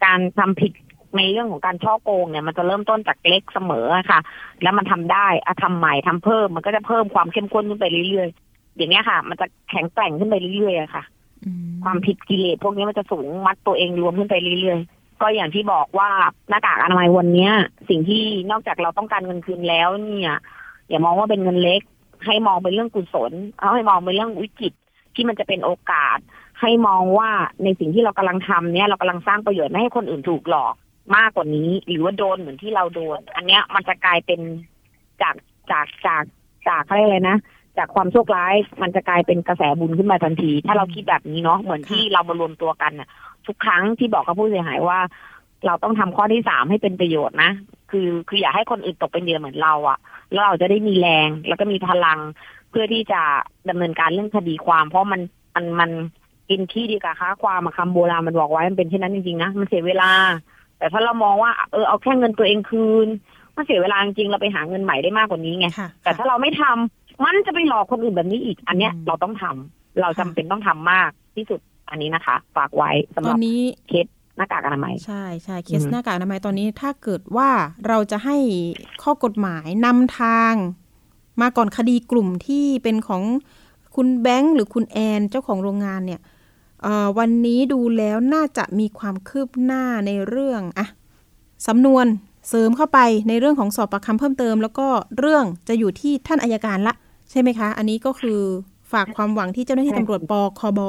การทำผิดในเรื่องของการช่อโกงเนี่ยมันจะเริ่มต้นจากเล็กเสมอค่ะแล้วมันทำได้อะทำใหม่ทำเพิ่มมันก็จะเพิ่มความเข้มข้นขึ้นไปเรื่อยๆอย่างเงี้ยค่ะมันจะแข็งแกร่งขึ้นไปเรื่อยๆค่ะความผิดกิเลสพวกนี้มันจะสูงมัดตัวเองรวมขึ้นไปเรื่อยๆก็อย่างที่บอกว่าหน้ากากอนามัยวันนี้สิ่งที่นอกจากเราต้องการเงินคืนแล้วเนี่ยอย่ามองว่าเป็นเงินเล็กให้มองเป็นเรื่องกุศลให้มองเป็นเรื่องวิกฤตที่มันจะเป็นโอกาสให้มองว่าในสิ่งที่เรากำลังทำเนี่ยเรากำลังสร้างประโยชน์ไม่ให้คนอื่นถูกหลอกมากกว่านี้หรือว่าโดนเหมือนที่เราโดนอันเนี้ยมันจะกลายเป็นจากอะไรนะจากความโชคร้ายมันจะกลายเป็นกระแสบุญขึ้นมาทันทีถ้าเราคิดแบบนี้เนาะเหมือนที่เรามารวมตัวกันน่ะทุกครั้งที่บอกกับผู้เสียหายว่าเราต้องทำข้อที่3ให้เป็นประโยชน์นะคืออย่าให้คนอื่นตกเป็นเหยื่อเหมือนเราอ่ะแล้วเราจะได้มีแรงแล้วก็มีพลังเพื่อที่จะดำเนินการเรื่องคดีความเพราะมันกินขี้ดีกว่าค้าความคำโบราณมันบอกไว้มันเป็นเช่นนั้นจริงๆนะมันเสียเวลาแต่ถ้าเรามองว่าเอาแค่เงินตัวเองคืนมันเสียเวลาจริงเราไปหาเงินใหม่ได้มากกว่านี้ไงแต่ถ้าเราไม่ทำมันจะไปหลอกคนอื่นแบบนี้อีกอันเนี้ยเราต้องทำเราจำเป็นต้องทำมากที่สุดอันนี้นะคะฝากไว้สำหรับเคสหน้ากากอนามัยใช่ใช่เคสหน้ากากอนามัยตอนนี้ถ้าเกิดว่าเราจะให้ข้อกฎหมายนำทางมาก่อนคดีกลุ่มที่เป็นของคุณแบงค์หรือคุณแอนเจ้าของโรงงานเนี่ยวันนี้ดูแล้วน่าจะมีความคืบหน้าในเรื่องสำนวนเสริมเข้าไปในเรื่องของสอบปากคำเพิ่มเติมแล้วก็เรื่องจะอยู่ที่ท่านอัยการละใช่ไหมคะอันนี้ก็คือ ฝากความหวังที่เจ้าหน้าที่ตำรวจปคบ.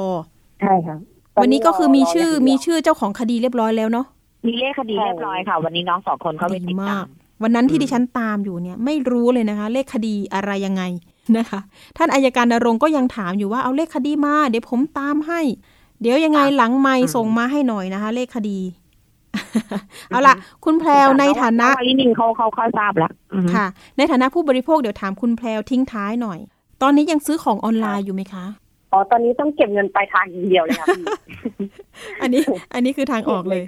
ใช่ค่ะวันนี้ก็คือมีชื่อเจ้าของคดีเรียบร้อยแล้วเนาะมีเลขคดีเรียบร้อยค่ะวันนี้น้อง2คนเข้าไปติดตามวันนั้นที่ดิฉันตามอยู่เนี่ยไม่รู้เลยนะคะเลขคดีอะไรยังไงนะคะท่านอัยการณรงค์ก็ยังถามอยู่ว่าเอาเลขคดีมาเดี๋ยวผมตามให้เดี๋ยวยังไงหลังไมค์ส่งมาให้หน่อยนะคะเลขคดีเอาล่ะคุณแพรวในฐานะวันนี้เขาทราบแล้วค่ะในฐานะผู้บริโภคเดี๋ยวถามคุณแพรวทิ้งท้ายหน่อยตอนนี้ยังซื้อของออนไลน์อยู่ไหมคะอ๋อตอนนี้ต้องเก็บเงินปลายทางอย่างเดียวเลยค่ะอันนี้คือทางออกเลย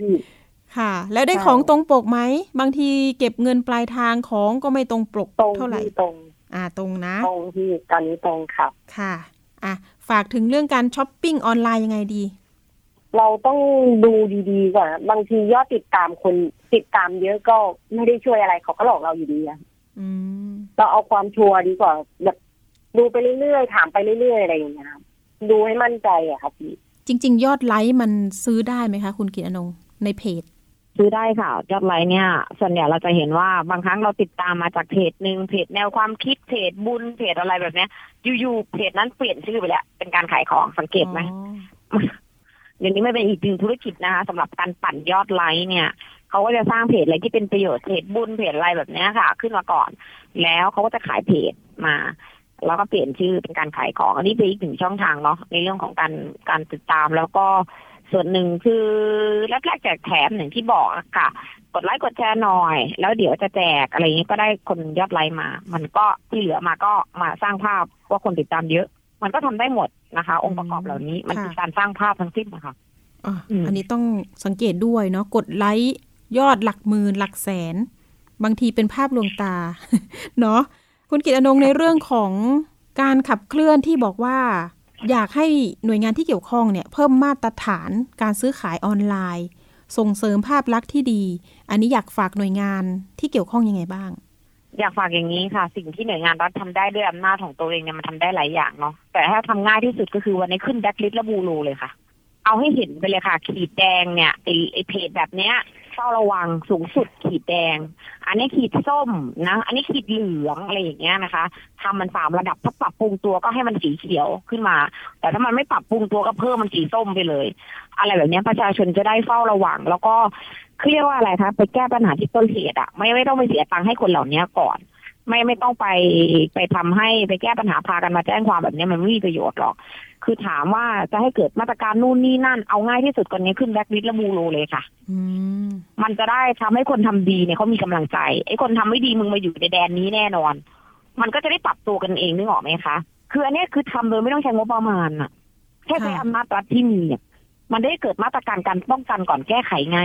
ค่ะแล้วได้ของตรงปกไหมบางทีเก็บเงินปลายทางของก็ไม่ตรงปกเท่าไหร่ตรงนะตรงที่ตอนนี้ตรงค่ะค่ะอ่ะฝากถึงเรื่องการช้อปปิ้งออนไลน์ยังไงดีเราต้องดูดีๆก่อนบางทียอดติดตามเยอะก็ไม่ได้ช่วยอะไรเขาก็หลอกเราอยู่ดีอ่ะเราเอาความชัวร์ดีกว่าแบบดูไปเรื่อยๆถามไปเรื่อยๆอะไรอย่างเงี้ยครับดูให้มั่นใจอะค่ะพี่จริงๆยอดไลค์มันซื้อได้ไหมคะคุณกิตอนงในเพจซื้อได้ค่ะยอดไลค์เนี่ยส่วนใหญ่เราจะเห็นว่าบางครั้งเราติดตามมาจากเพจนึงเพจแนวความคิดเพจบุญเพจอะไรแบบเนี้ยอยู่ๆเพจนั้นเปลี่ยนชื่อไปแล้วเป็นการขายของสังเกตไหมเดี๋ยวนี้ไม่เป็นอีกหนึ่งธุรกิจนะคะสำหรับการปั่นยอดไลค์เนี่ยเขาก็จะสร้างเพจอะไรที่เป็นประโยชน์เพจบุญเพจอะไรแบบนี้ค่ะขึ้นมาก่อนแล้วเขาก็จะขายเพจมาแล้วก็เปลี่ยนชื่อเป็นการขายของอันนี้เป็นอีกหนึ่งช่องทางเนาะในเรื่องของการติดตามแล้วก็ส่วนหนึ่งคือแรกๆแจกแถมอย่างที่บอกค่ะกดไลค์กดแชร์หน่อยแล้วเดี๋ยวจะแจกอะไรอย่างนี้ก็ได้คนยอดไลค์มามันก็ที่เหลือมาก็มาสร้างภาพว่าคนติดตามเยอะมันก็ทำได้หมดนะคะองค์ประกอบเหล่านี้มันเป็นการสร้างภาพทั้งสิ้นนะคะ อันนี้ต้องสังเกตด้วยเนาะกดไลค์ยอดหลักหมื่นหลักแสนบางทีเป็นภาพลวงตา เนาะคุณกิตอนงในเรื่องของการขับเคลื่อนที่บอกว่าอยากให้หน่วยงานที่เกี่ยวข้องเนี่ยเพิ่มมาตรฐานการซื้อขายออนไลน์ส่งเสริมภาพลักษณ์ที่ดีอันนี้อยากฝากหน่วยงานที่เกี่ยวข้องยังไงบ้างอยากฝากอย่างนี้ค่ะสิ่งที่หน่วยงานรัฐทำได้ด้วยอำนาจของตัวเองเนี่ยมันทำได้หลายอย่างเนาะแต่ถ้าทำง่ายที่สุดก็คือวันนี้ขึ้นแบล็คลิสต์และบลูเลยค่ะเอาให้เห็นไปเลยค่ะขีดแดงเนี่ยไอเพจแบบเนี้ยเฝ้าระวังสูงสุดขีดแดงอันนี้ขีดส้มนะอันนี้ขีดเหลืองอะไรอย่างเงี้ยนะคะทำมัน3ระดับถ้าปรับปรุงตัวก็ให้มันสีเขียวขึ้นมาแต่ถ้ามันไม่ปรับปรุงตัวก็เพิ่มมันสีส้มไปเลยอะไรแบบเนี้ยประชาชนจะได้เฝ้าระวังแล้วก็เรียกว่าอะไรคะไปแก้ปัญหาที่ต้นเหตุอ่ะไม่ต้องไปเสียตังค์ให้คนเหล่านี้ก่อนไม่ต้องไปทำให้ไปแก้ปัญหาพากันมาแจ้งความแบบนี้มันไม่มีประโยชน์หรอกคือถามว่าจะให้เกิดมาตรการนู่นนี่นั่นเอาง่ายที่สุดก่อนนี้ขึ้นแบล็คลิสต์และบูโรเลยค่ะมันจะได้ทำให้คนทำดีเนี่ยเขามีกำลังใจไอ้คนทำไม่ดีมึงมาอยู่ในแดนนี้แน่นอนมันก็จะได้ปรับตัวกันเองนึกออกไหมคะคืออันนี้คือทำโดยไม่ต้องใช้งบประมาณอ่ะแค่ใช้อำนาจรัฐที่มีมันได้เกิดมาตรการการป้องกันก่อนแก้ไขไง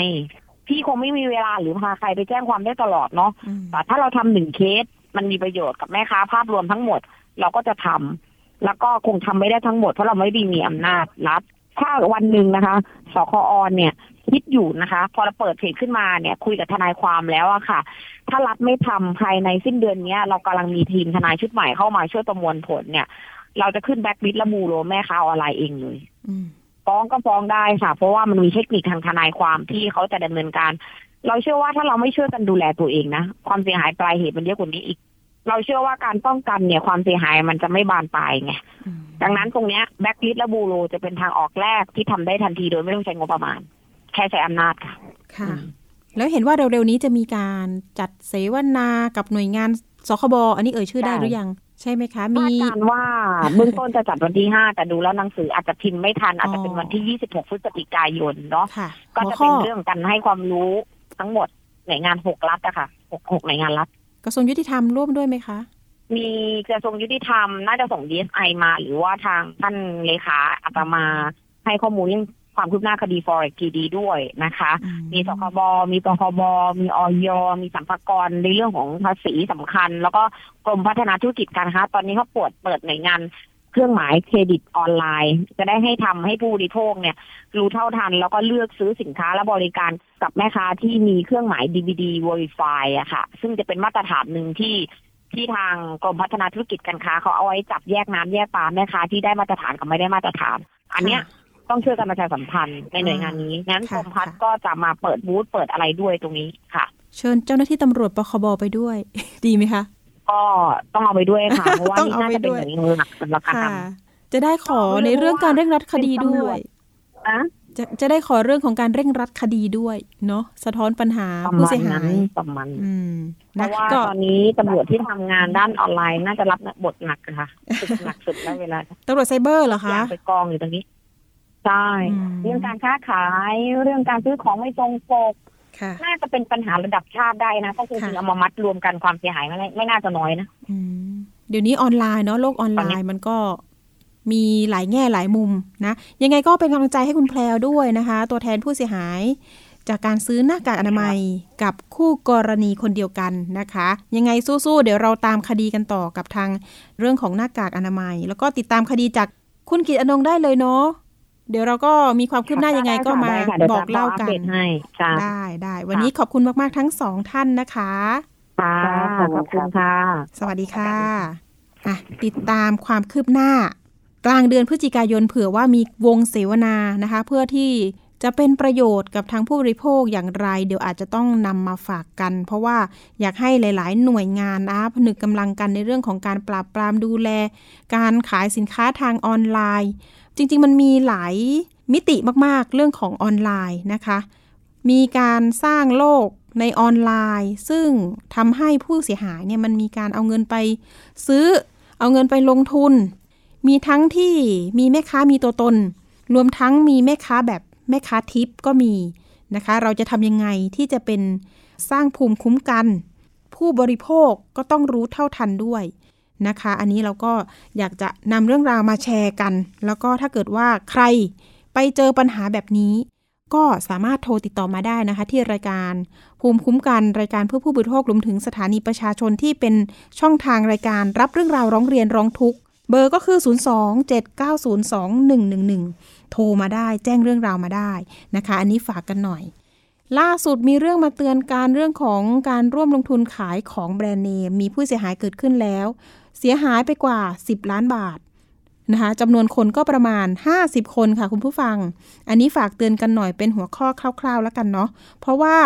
พี่คงไม่มีเวลาหรือพาใครไปแจ้งความได้ตลอดเนาะแต่ถ้าเราทำหนึ่งเคสมันมีประโยชน์กับแม่ค้าภาพรวมทั้งหมดเราก็จะทำแล้วก็คงทำไม่ได้ทั้งหมดเพราะเราไม่ได้มีอำนาจรัฐถ้าวันหนึ่งนะคะสคอ.เนี่ยคิดอยู่นะคะพอเราเปิดเพจขึ้นมาเนี่ยคุยกับทนายความแล้วอะค่ะถ้ารัฐไม่ทำภายในสิ้นเดือนนี้เรากำลังมีทีมทนายชุดใหม่เข้ามาช่วยประมวลผลเนี่ยเราจะขึ้นแบล็คลิสต์และบูโรแม่ค้าออนไลน์เองเลยฟ้องก็ฟ้องได้ค่ะเพราะว่ามันมีเทคนิคทางทนายความที่เขาจะดำเนินการเราเชื่อว่าถ้าเราไม่ช่วยกันดูแลตัวเองนะความเสียหายปลายเหตุมันเยอะกว่านี้อีกเราเชื่อว่าการป้องกันเนี่ยความเสียหายมันจะไม่บานปลายไงดังนั้นตรงเนี้ยแบล็คลิสต์และบูโรจะเป็นทางออกแรกที่ทำได้ทันทีโดยไม่ต้องใช้งบประมาณแค่ใช้อำนาจค่ะค่ะแล้วเห็นว่าเร็วๆนี้จะมีการจัดเสวนากับหน่วยงานสคบอันนี้เอ่ยชื่อได้หรือยังใช่ไหมคะมีการว่าเบื้องต้นจะจัดวันที่5แต่ดูแล้วหนังสืออาจจะพิมพ์ไม่ทันอาจจะเป็นวันที่26พฤศจิกายนเนาะก็จะเป็นเรื่องการให้ความรู้ทั้งหมดหน่วยงาน6รัฐอะค่ะ6หน่วยงานรัฐกระทรวงยุติธรรมร่วมด้วยไหมคะมีกระทรวงยุติธรรมน่าจะส่ง DSI มาหรือว่าทางท่านเลขาอาจจะมาให้ข้อมูลเรื่องความคืบหน้าคดี Forex TD ด้วยนะคะมีสคบมีปคบมีอย.มีสรรพากรในเรื่องของภาษีสำคัญแล้วก็กรมพัฒนาธุรกิจการค้าตอนนี้เขาเปิดหน่วยงานเครื่องหมายเครดิตออนไลน์จะได้ให้ทำให้ผู้บริโภคเนี่ยรู้เท่าทันแล้วก็เลือกซื้อสินค้าและบริการกับแม่ค้าที่มีเครื่องหมาย DBD Verify อะค่ะซึ่งจะเป็นมาตรฐานหนึ่งที่ทางกรมพัฒนาธุรกิจการค้าเขาเอาไว้จับแยกน้ำแยกปลาแม่ค้าที่ได้มาตรฐานกับไม่ได้มาตรฐานอันเนี้ยต้องช่วยกันประชาสัมพันธ์ในหน่วยงานนี้งั้นกรมพัฒน์ก็จะมาเปิดบูธเปิดอะไรด้วยตรงนี้ค่ะเชิญเจ้าหน้าที่ตำรวจปคบไปด้วยดีไหมคะก็ต้องเอาไปด้วยค่ะเพราะว่านี่น่าจะเป็นหน่วยงานหลักสำหรับการทำ จะได้ขอในเรื่องการเร่งรัดคดีด้วยจะได้ขอเรื่องของการเร่งรัดคดีด้วยเนาะสะท้อนปัญหาผู้เสียหายเพราะว่าตอนนี้ตำรวจที่ทำงานด้านออนไลน์น่าจะรับบทหนักค่ะหนักสุดแล้วเวลาตำรวจไซเบอร์เหรอคะไปกองอยู่ตรงนี้ใช่เรื่องการค้าขายเรื่องการซื้อของไม่ตรงปกน่าจะเป็นปัญหาระดับชาติได้นะถ้าคุณเอามามัดรวมกันความเสียหายไม่น่าจะน้อยนะเดี๋ยวนี้ออนไลน์เนาะโลกออนไลน์มันก็มีหลายแง่หลายมุมนะยังไงก็เป็นกำลังใจให้คุณแพรวด้วยนะคะตัวแทนผู้เสียหายจากการซื้อหน้ากากอนามัยกับคู่กรณีคนเดียวกันนะคะยังไงสู้ๆเดี๋ยวเราตามคดีกันต่อกับทางเรื่องของหน้ากากอนามัยแล้วก็ติดตามคดีจากคุณกิตอนงได้เลยเนาะเดี๋ยวเราก็มีความคืบหน้ายังไงก็มาบอกเล่ากันได้วันนี้ขอบคุณมากๆทั้งสองท่านนะคะค่ะขอบคุณค่ะสวัสดีค่ะติดตามความคืบหน้ากลางเดือนพฤศจิกายนเผื่อว่ามีวงเสวนานะคะเพื่อที่จะเป็นประโยชน์กับทางผู้บริโภคอย่างไรเดี๋ยวอาจจะต้องนำมาฝากกันเพราะว่าอยากให้หลายๆหน่วยงานนะคะผนึกกำลังกันในเรื่องของการปราบปรามดูแลการขายสินค้าทางออนไลน์จริงๆมันมีหลายมิติมากๆเรื่องของออนไลน์นะคะมีการสร้างโลกในออนไลน์ซึ่งทำให้ผู้เสียหายเนี่ยมันมีการเอาเงินไปซื้อเอาเงินไปลงทุนมีทั้งที่มีแม่ค้ามีตัวตนรวมทั้งมีแม่ค้าแบบแม่ค้าทิปก็มีนะคะเราจะทำยังไงที่จะเป็นสร้างภูมิคุ้มกันผู้บริโภคก็ต้องรู้เท่าทันด้วยนะคะอันนี้เราก็อยากจะนำเรื่องราวมาแชร์กันแล้วก็ถ้าเกิดว่าใครไปเจอปัญหาแบบนี้ก็สามารถโทรติดต่อมาได้นะคะที่รายการภูมิคุ้มกันรายการเพื่อผู้บริโภครวมถึงสถานีประชาชนที่เป็นช่องทางรายการรับเรื่องราวร้องเรียนร้องทุกข์เบอร์ก็คือ02-7902111โทรมาได้แจ้งเรื่องราวมาได้นะคะอันนี้ฝากกันหน่อยล่าสุดมีเรื่องมาเตือนการเรื่องของการร่วมลงทุนขายของแบรนด์เนมมีผู้เสียหายเกิดขึ้นแล้วเสียหายไปกว่า10ล้านบาทนะคะจำนวนคนก็ประมาณ50คนค่ะคุณผู้ฟังอันนี้ฝากเตือนกันหน่อยเป็นหัวข้อคร่าวๆแล้วกันเนาะเพราะว่า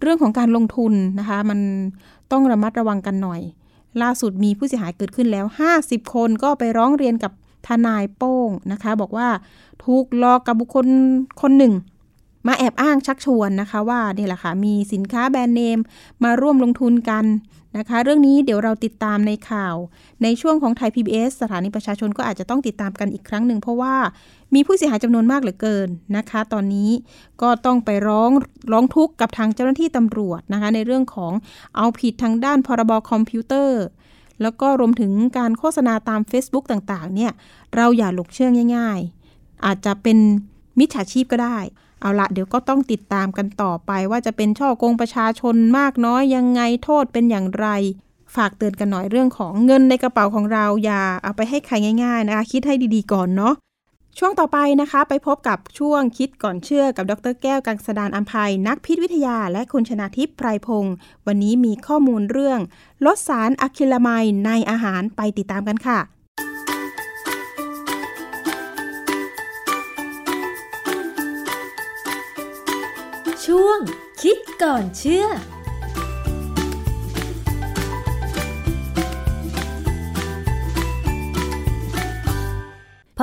เรื่องของการลงทุนนะคะมันต้องระมัดระวังกันหน่อยล่าสุดมีผู้เสียหายเกิดขึ้นแล้ว50คนก็ไปร้องเรียนกับทนายโป้งนะคะบอกว่าถูกหลอกกับบุคคลคนหนึ่งมาแอบอ้างชักชวนนะคะว่านี่แหละค่ะมีสินค้าแบรนด์เนมมาร่วมลงทุนกันนะคะเรื่องนี้เดี๋ยวเราติดตามในข่าวในช่วงของไทย PBS สถานีประชาชนก็อาจจะต้องติดตามกันอีกครั้งหนึ่งเพราะว่ามีผู้เสียหายจำนวนมากเหลือเกินนะคะตอนนี้ก็ต้องไปร้องทุกข์กับทางเจ้าหน้าที่ตำรวจนะคะในเรื่องของเอาผิดทางด้านพรบคอมพิวเตอร์แล้วก็รวมถึงการโฆษณาตาม Facebook ต่างๆเนี่ยเราอย่าหลงเชื่อง่ายๆอาจจะเป็นมิจฉาชีพก็ได้เอาละเดี๋ยวก็ต้องติดตามกันต่อไปว่าจะเป็นช่อโกงประชาชนมากน้อยยังไงโทษเป็นอย่างไรฝากเตือนกันหน่อยเรื่องของเงินในกระเป๋าของเราอย่าเอาไปให้ใครง่ายๆนะคะคิดให้ดีๆก่อนเนาะช่วงต่อไปนะคะไปพบกับช่วงคิดก่อนเชื่อกับดร.แก้วกังสดาลอำไพนักพิษวิทยาและคุณชนาทิพย์ไพรพงศ์วันนี้มีข้อมูลเรื่องลดสารอะคริลาไมด์ในอาหารไปติดตามกันค่ะช่วงคิดก่อนเชื่อพบ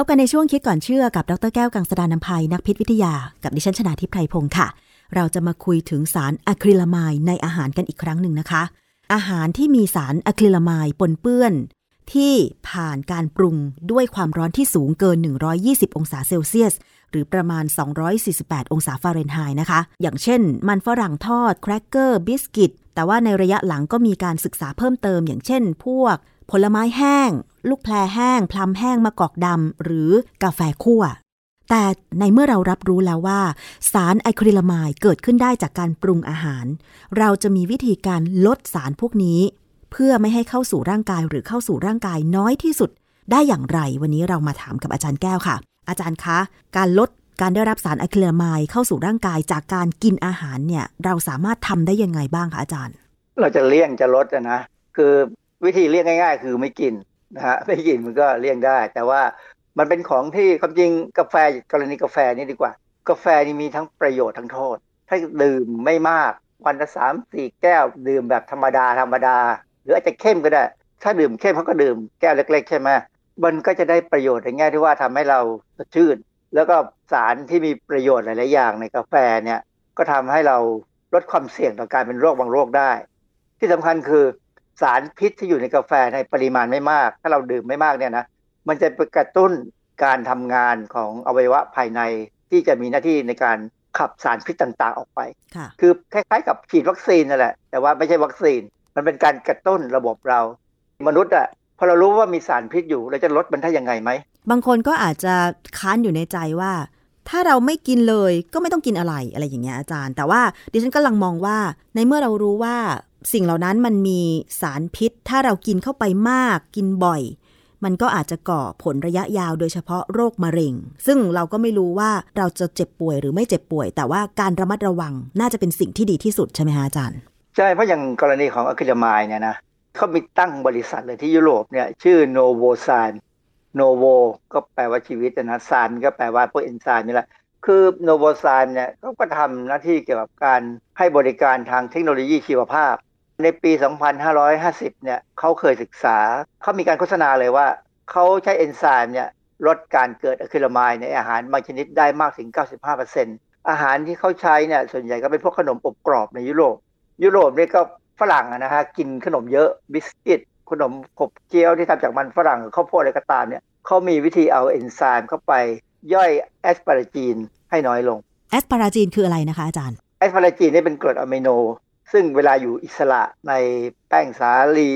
กันในช่วงคิดก่อนเชื่อกับดร.แก้วกังสดาลอำไพนักพิษวิทยากับดิฉันชนาทิพย์ไพรพงศ์ค่ะเราจะมาคุยถึงสารอะคริลาไมด์ในอาหารกันอีกครั้งหนึ่งนะคะอาหารที่มีสารอะคริลาไมด์ปนเปื้อนที่ผ่านการปรุงด้วยความร้อนที่สูงเกิน120องศาเซลเซียสหรือประมาณ248องศาฟาเรนไฮต์นะคะอย่างเช่นมันฝรั่งทอดแครกเกอร์บิสกิตแต่ว่าในระยะหลังก็มีการศึกษาเพิ่มเติมอย่างเช่นพวกผลไม้แห้งลูกแพรแห้งพลัมแห้งมะกอกดำหรือกาแฟคั่วแต่ในเมื่อเรารับรู้แล้วว่าสารอะคริลาไมด์เกิดขึ้นได้จากการปรุงอาหารเราจะมีวิธีการลดสารพวกนี้เพื่อไม่ให้เข้าสู่ร่างกายหรือเข้าสู่ร่างกายน้อยที่สุดได้อย่างไรวันนี้เรามาถามกับอาจารย์แก้วค่ะอาจารย์คะการลดการได้รับสารอะคริลาไมด์เข้าสู่ร่างกายจากการกินอาหารเนี่ยเราสามารถทำได้ยังไงบ้างคะอาจารย์เราจะเลี่ยงจะลดนะคือวิธีเลี่ยงง่ายๆคือไม่กินนะฮะไม่กินมันก็เลี่ยงได้แต่ว่ามันเป็นของที่ความจริงกาแฟกรณีกาแฟนี่ดีกว่ากาแฟนี่มีทั้งประโยชน์ทั้งโทษถ้าดื่มไม่มากวันละ 3-4 แก้วดื่มแบบธรรมดาหรืออาจจะเข้มก็ได้ถ้าดื่มเข้มเขาก็ดื่มแก้วเล็กๆใช่ไหม มันก็จะได้ประโยชน์ในแง่ที่ว่าทำให้เราสดชื่นแล้วก็สารที่มีประโยชน์หลายๆอย่างในกาแฟเนี่ยก็ทำให้เราลดความเสี่ยงต่อการเป็นโรคบางโรคได้ที่สำคัญคือสารพิษที่อยู่ในกาแฟในปริมาณไม่มากถ้าเราดื่มไม่มากเนี่ยนะมันจะไปกระตุ้นการทำงานของอวัยวะภายในที่จะมีหน้าที่ในการขับสารพิษต่างๆออกไปคือคล้ายๆกับฉีดวัคซีนนั่นแหละแต่ว่าไม่ใช่วัคซีนมันเป็นการกระตุ้นระบบเรามนุษย์อ่ะพอเรารู้ว่ามีสารพิษอยู่เราจะลดมันได้ยังไงไหมบางคนก็อาจจะค้านอยู่ในใจว่าถ้าเราไม่กินเลยก็ไม่ต้องกินอะไรอะไรอย่างเงี้ยอาจารย์แต่ว่าดิฉันกำลังมองว่าในเมื่อเรารู้ว่าสิ่งเหล่านั้นมันมีสารพิษถ้าเรากินเข้าไปมากกินบ่อยมันก็อาจจะก่อผลระยะยาวโดยเฉพาะโรคมะเร็งซึ่งเราก็ไม่รู้ว่าเราจะเจ็บป่วยหรือไม่เจ็บป่วยแต่ว่าการระมัดระวังน่าจะเป็นสิ่งที่ดีที่สุดใช่ไหมฮะอาจารย์ใช่เพราะอย่างกรณีของอะคริลามายเนี่ยนะเขามีตั้งบริษัทเลยที่ยุโรปเนี่ยชื่อโนโวซานโนโวก็แปลว่าชีวิตนะซานก็แปลว่าพวกเอนไซม์นี่แหละคือโนโวซานเนี่ยเขาก็ทำหน้าที่เกี่ยวกับการให้บริการทางเทคโนโลยีชีวภาพในปี 2550 เนี่ยเขาเคยศึกษาเขามีการโฆษณาเลยว่าเขาใช้เอนไซม์เนี่ยลดการเกิดอะคริลามายในอาหารบางชนิดได้มากถึง 95% อาหารที่เขาใช้เนี่ยส่วนใหญ่ก็เป็นพวกขนมอบกรอบในยุโรปนี่ก็ฝรั่งนะฮะกินขนมเยอะบิสกิตขนมขบเคี้ยวที่ทำจากมันฝรั่งข้าวโพดอะไรก็ตามเนี่ยเขามีวิธีเอาเอนไซม์เข้าไปย่อยแอสพาราจีนให้น้อยลงแอสพาราจีนคืออะไรนะคะอาจารย์แอสพาราจีนนี่เป็นกรดอะมิโนซึ่งเวลาอยู่อิสระในแป้งสาลี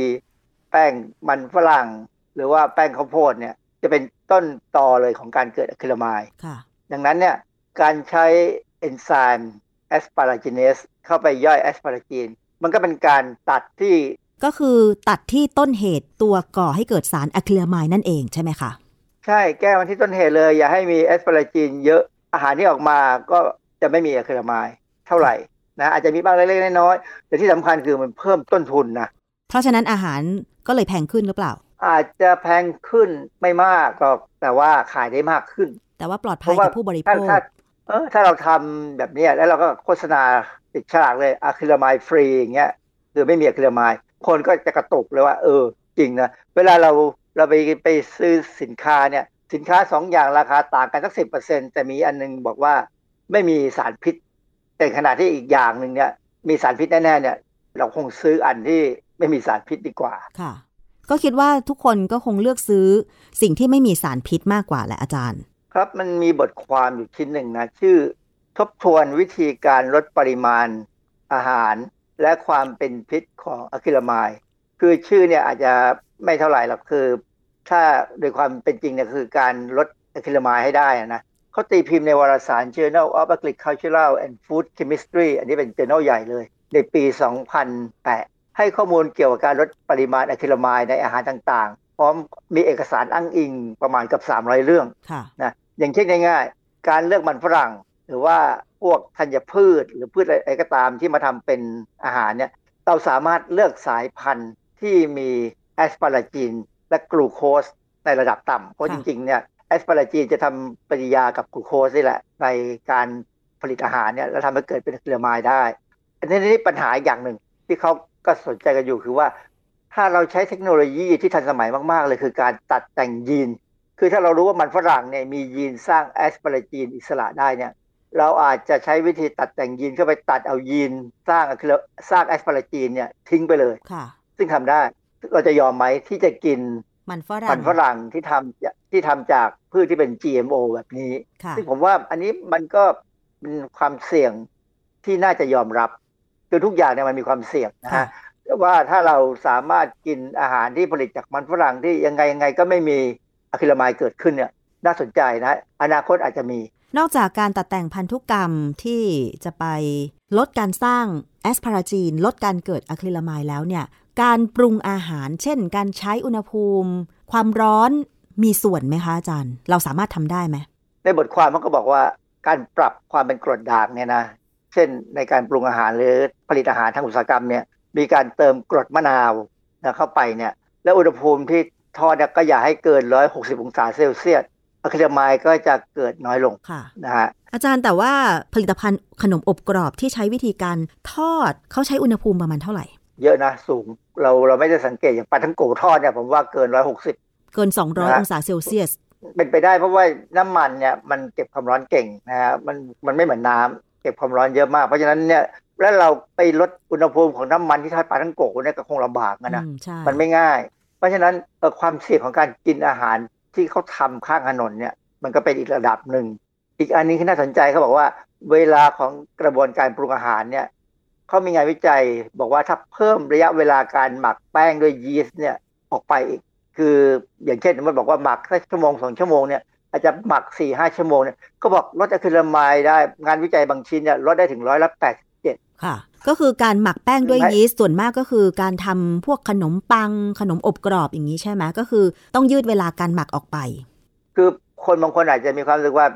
แป้งมันฝรั่งหรือว่าแป้งข้าวโพดเนี่ยจะเป็นต้นตอเลยของการเกิดอะคริลามายดังนั้นเนี่ยการใช้เอนไซม์แอสพาราจิเนสเข้าไปย่อยแอสพาราจีนมันก็เป็นการตัดที่ก็คือตัดที่ต้นเหตุตัวก่อให้เกิดสารอะคริลามายนั่นเองใช่ไหมคะใช่แก้มันที่ต้นเหตุเลยอย่าให้มีแอสพาราจีนเยอะอาหารที่ออกมาก็จะไม่มีอะคริลามายเท่าไหร่นะอาจจะมีบ้างเล็กๆน้อยๆแต่ที่สำคัญคือมันเพิ่มต้นทุนนะเพราะฉะนั้นอาหารก็เลยแพงขึ้นหรือเปล่าอาจจะแพงขึ้นไม่มากหรอกแต่ว่าขายได้มากขึ้นแต่ว่าปลอดภัยกับผู้บริโภคถ้าเราทำแบบนี้แล้วเราก็โฆษณาติดฉลากเลยอะคริลามายฟรีอย่างเงี้ยคือไม่มีอะคริลามายคนก็จะกระตุกเลยว่าจริงนะเวลาเราไปซื้อสินค้าเนี่ยสินค้า2อย่างราคาต่างกันสัก 10% แต่มีอันนึงบอกว่าไม่มีสารพิษแต่ขณะที่อีกอย่างนึงเนี่ยมีสารพิษแน่ๆเนี่ยเราคงซื้ออันที่ไม่มีสารพิษดีกว่าค่ะก็คิดว่าทุกคนก็คงเลือกซื้อสิ่งที่ไม่มีสารพิษมากกว่าแหละอาจารย์ครับมันมีบทความอยู่ชิ้นหนึ่งนะชื่อทบทวนวิธีการลดปริมาณอาหารและความเป็นพิษของอะคริลามายคือชื่อเนี่ยอาจจะไม่เท่าไหร่หรอกคือถ้าโดยความเป็นจริงเนี่ยคือการลดอะคริลามายให้ได้นะเขาตีพิมพ์ในวารสาร Journal of Agricultural and Food Chemistry อันนี้เป็น journal ใหญ่เลยในปี 2008 ให้ข้อมูลเกี่ยวกับการลดปริมาณอะคริลามายในอาหารต่างๆพร้อมมีเอกสารอ้างอิงประมาณกับ300 เรื่องนะอย่างเช่นง่ายๆการเลือกมันฝรั่งหรือว่าพวกธัญพืชหรือพืชอะไรก็ตามที่มาทำเป็นอาหารเนี่ยเราสามารถเลือกสายพันธุ์ที่มีแอสพาราจีนและกลูโคสในระดับต่ำเพราะจริงๆเนี่ยแอสพาราจีนจะทำปฏิกิริยากับกลูโคสนี่แหละในการผลิตอาหารเนี่ยแล้วทำให้เกิดเป็นอะคริลามายได้อันนี้ปัญหาอย่างหนึ่งที่เขาก็สนใจกันอยู่คือว่าถ้าเราใช้เทคโนโลยีที่ทันสมัยมากๆเลยคือการตัดแต่งยีนคือถ้าเรารู้ว่ามันฝรั่งเนี่ยมียีนสร้างแอสพาราจีนอิสระได้เนี่ยเราอาจจะใช้วิธีตัดแต่งยีนเข้าไปตัดเอายีนสร้างแอสพาราจีนเนี่ยทิ้งไปเลยซึ่งทำได้เราจะยอมไหมที่จะกินมันฝรั่งที่ทำจากพืชที่เป็น GMO แบบนี้ซึ่งผมว่าอันนี้มันก็เป็นความเสี่ยงที่น่าจะยอมรับคือทุกอย่างเนี่ยมันมีความเสี่ยงนะฮะว่าถ้าเราสามารถกินอาหารที่ผลิตจากมันฝรั่งที่ยังไงก็ไม่มีอะคริลามายเกิดขึ้นเนี่ยน่าสนใจนะอนาคตอาจจะมีนอกจากการตัดแต่งพันธุกรรมที่จะไปลดการสร้างแอสพาราจีนลดการเกิดอะคริลามายแล้วเนี่ยการปรุงอาหารเช่นการใช้อุณหภูมิความร้อนมีส่วนไหมคะอาจารย์เราสามารถทำได้ไหมในบทความมันก็บอกว่าการปรับความเป็นกรดด่างเนี่ยนะเช่นในการปรุงอาหารหรือผลิตอาหารทางอุตสาหกรรมเนี่ยมีการเติมกรดมะนาวเข้าไปเนี่ยและอุณหภูมิที่ทอดก็อย่าให้เกิน160องศาเซลเซียสอะคริลามายก็จะเกิดน้อยลงนะฮะอาจารย์แต่ว่าผลิตภัณฑ์ขนมอบกรอบที่ใช้วิธีการทอดเขาใช้อุณหภูมิประมาณเท่าไหร่เยอะนะสูงเราไม่ได้สังเกตอย่างปลาท่องโกทอดเนี่ยผมว่าเกิน160 เกิน200องศาเซลเซียสเป็นไปได้เพราะว่าน้ำมันเนี่ยมันเก็บความร้อนเก่งนะฮะมันไม่เหมือนน้ำเก็บความร้อนเยอะมากเพราะฉะนั้นเนี่ยแล้วเราไปลดอุณหภูมิของน้ำมันที่ทอดปลาทั้งโกะเนี่ยก็คงลำบากนะมันไม่ง่ายเพราะฉะนั้นความเสี่ยงของการกินอาหารที่เขาทำข้างถนนเนี่ยมันก็เป็นอีกระดับหนึ่งอีกอันนี้ที่น่าสนใจเขาบอกว่าเวลาของกระบวนการปรุงอาหารเนี่ยเขามีงานวิจัยบอกว่าถ้าเพิ่มระยะเวลาการหมักแป้งด้วยยีสต์เนี่ยออกไปอีกคืออย่างเช่นมันบอกว่าหมักแค่ชั่วโมง2ชั่วโมงเนี่ยอาจจะหมัก 4-5 ชั่วโมงเนี่ยก็บอกลดอะคริลาไมด์ได้งานวิจัยบางชิ้นเนี่ยลดได้ถึง187ค่ะก็คือการหมักแป้งด้วยยีสต์ส่วนมากก็คือการทำพวกขนมปังขนมอบกรอบอย่างนี้ใช่ไหมก็คือต้องยืดเวลาการหมักออกไปคือคนบางคนอาจจะมีความรู้สึกว่า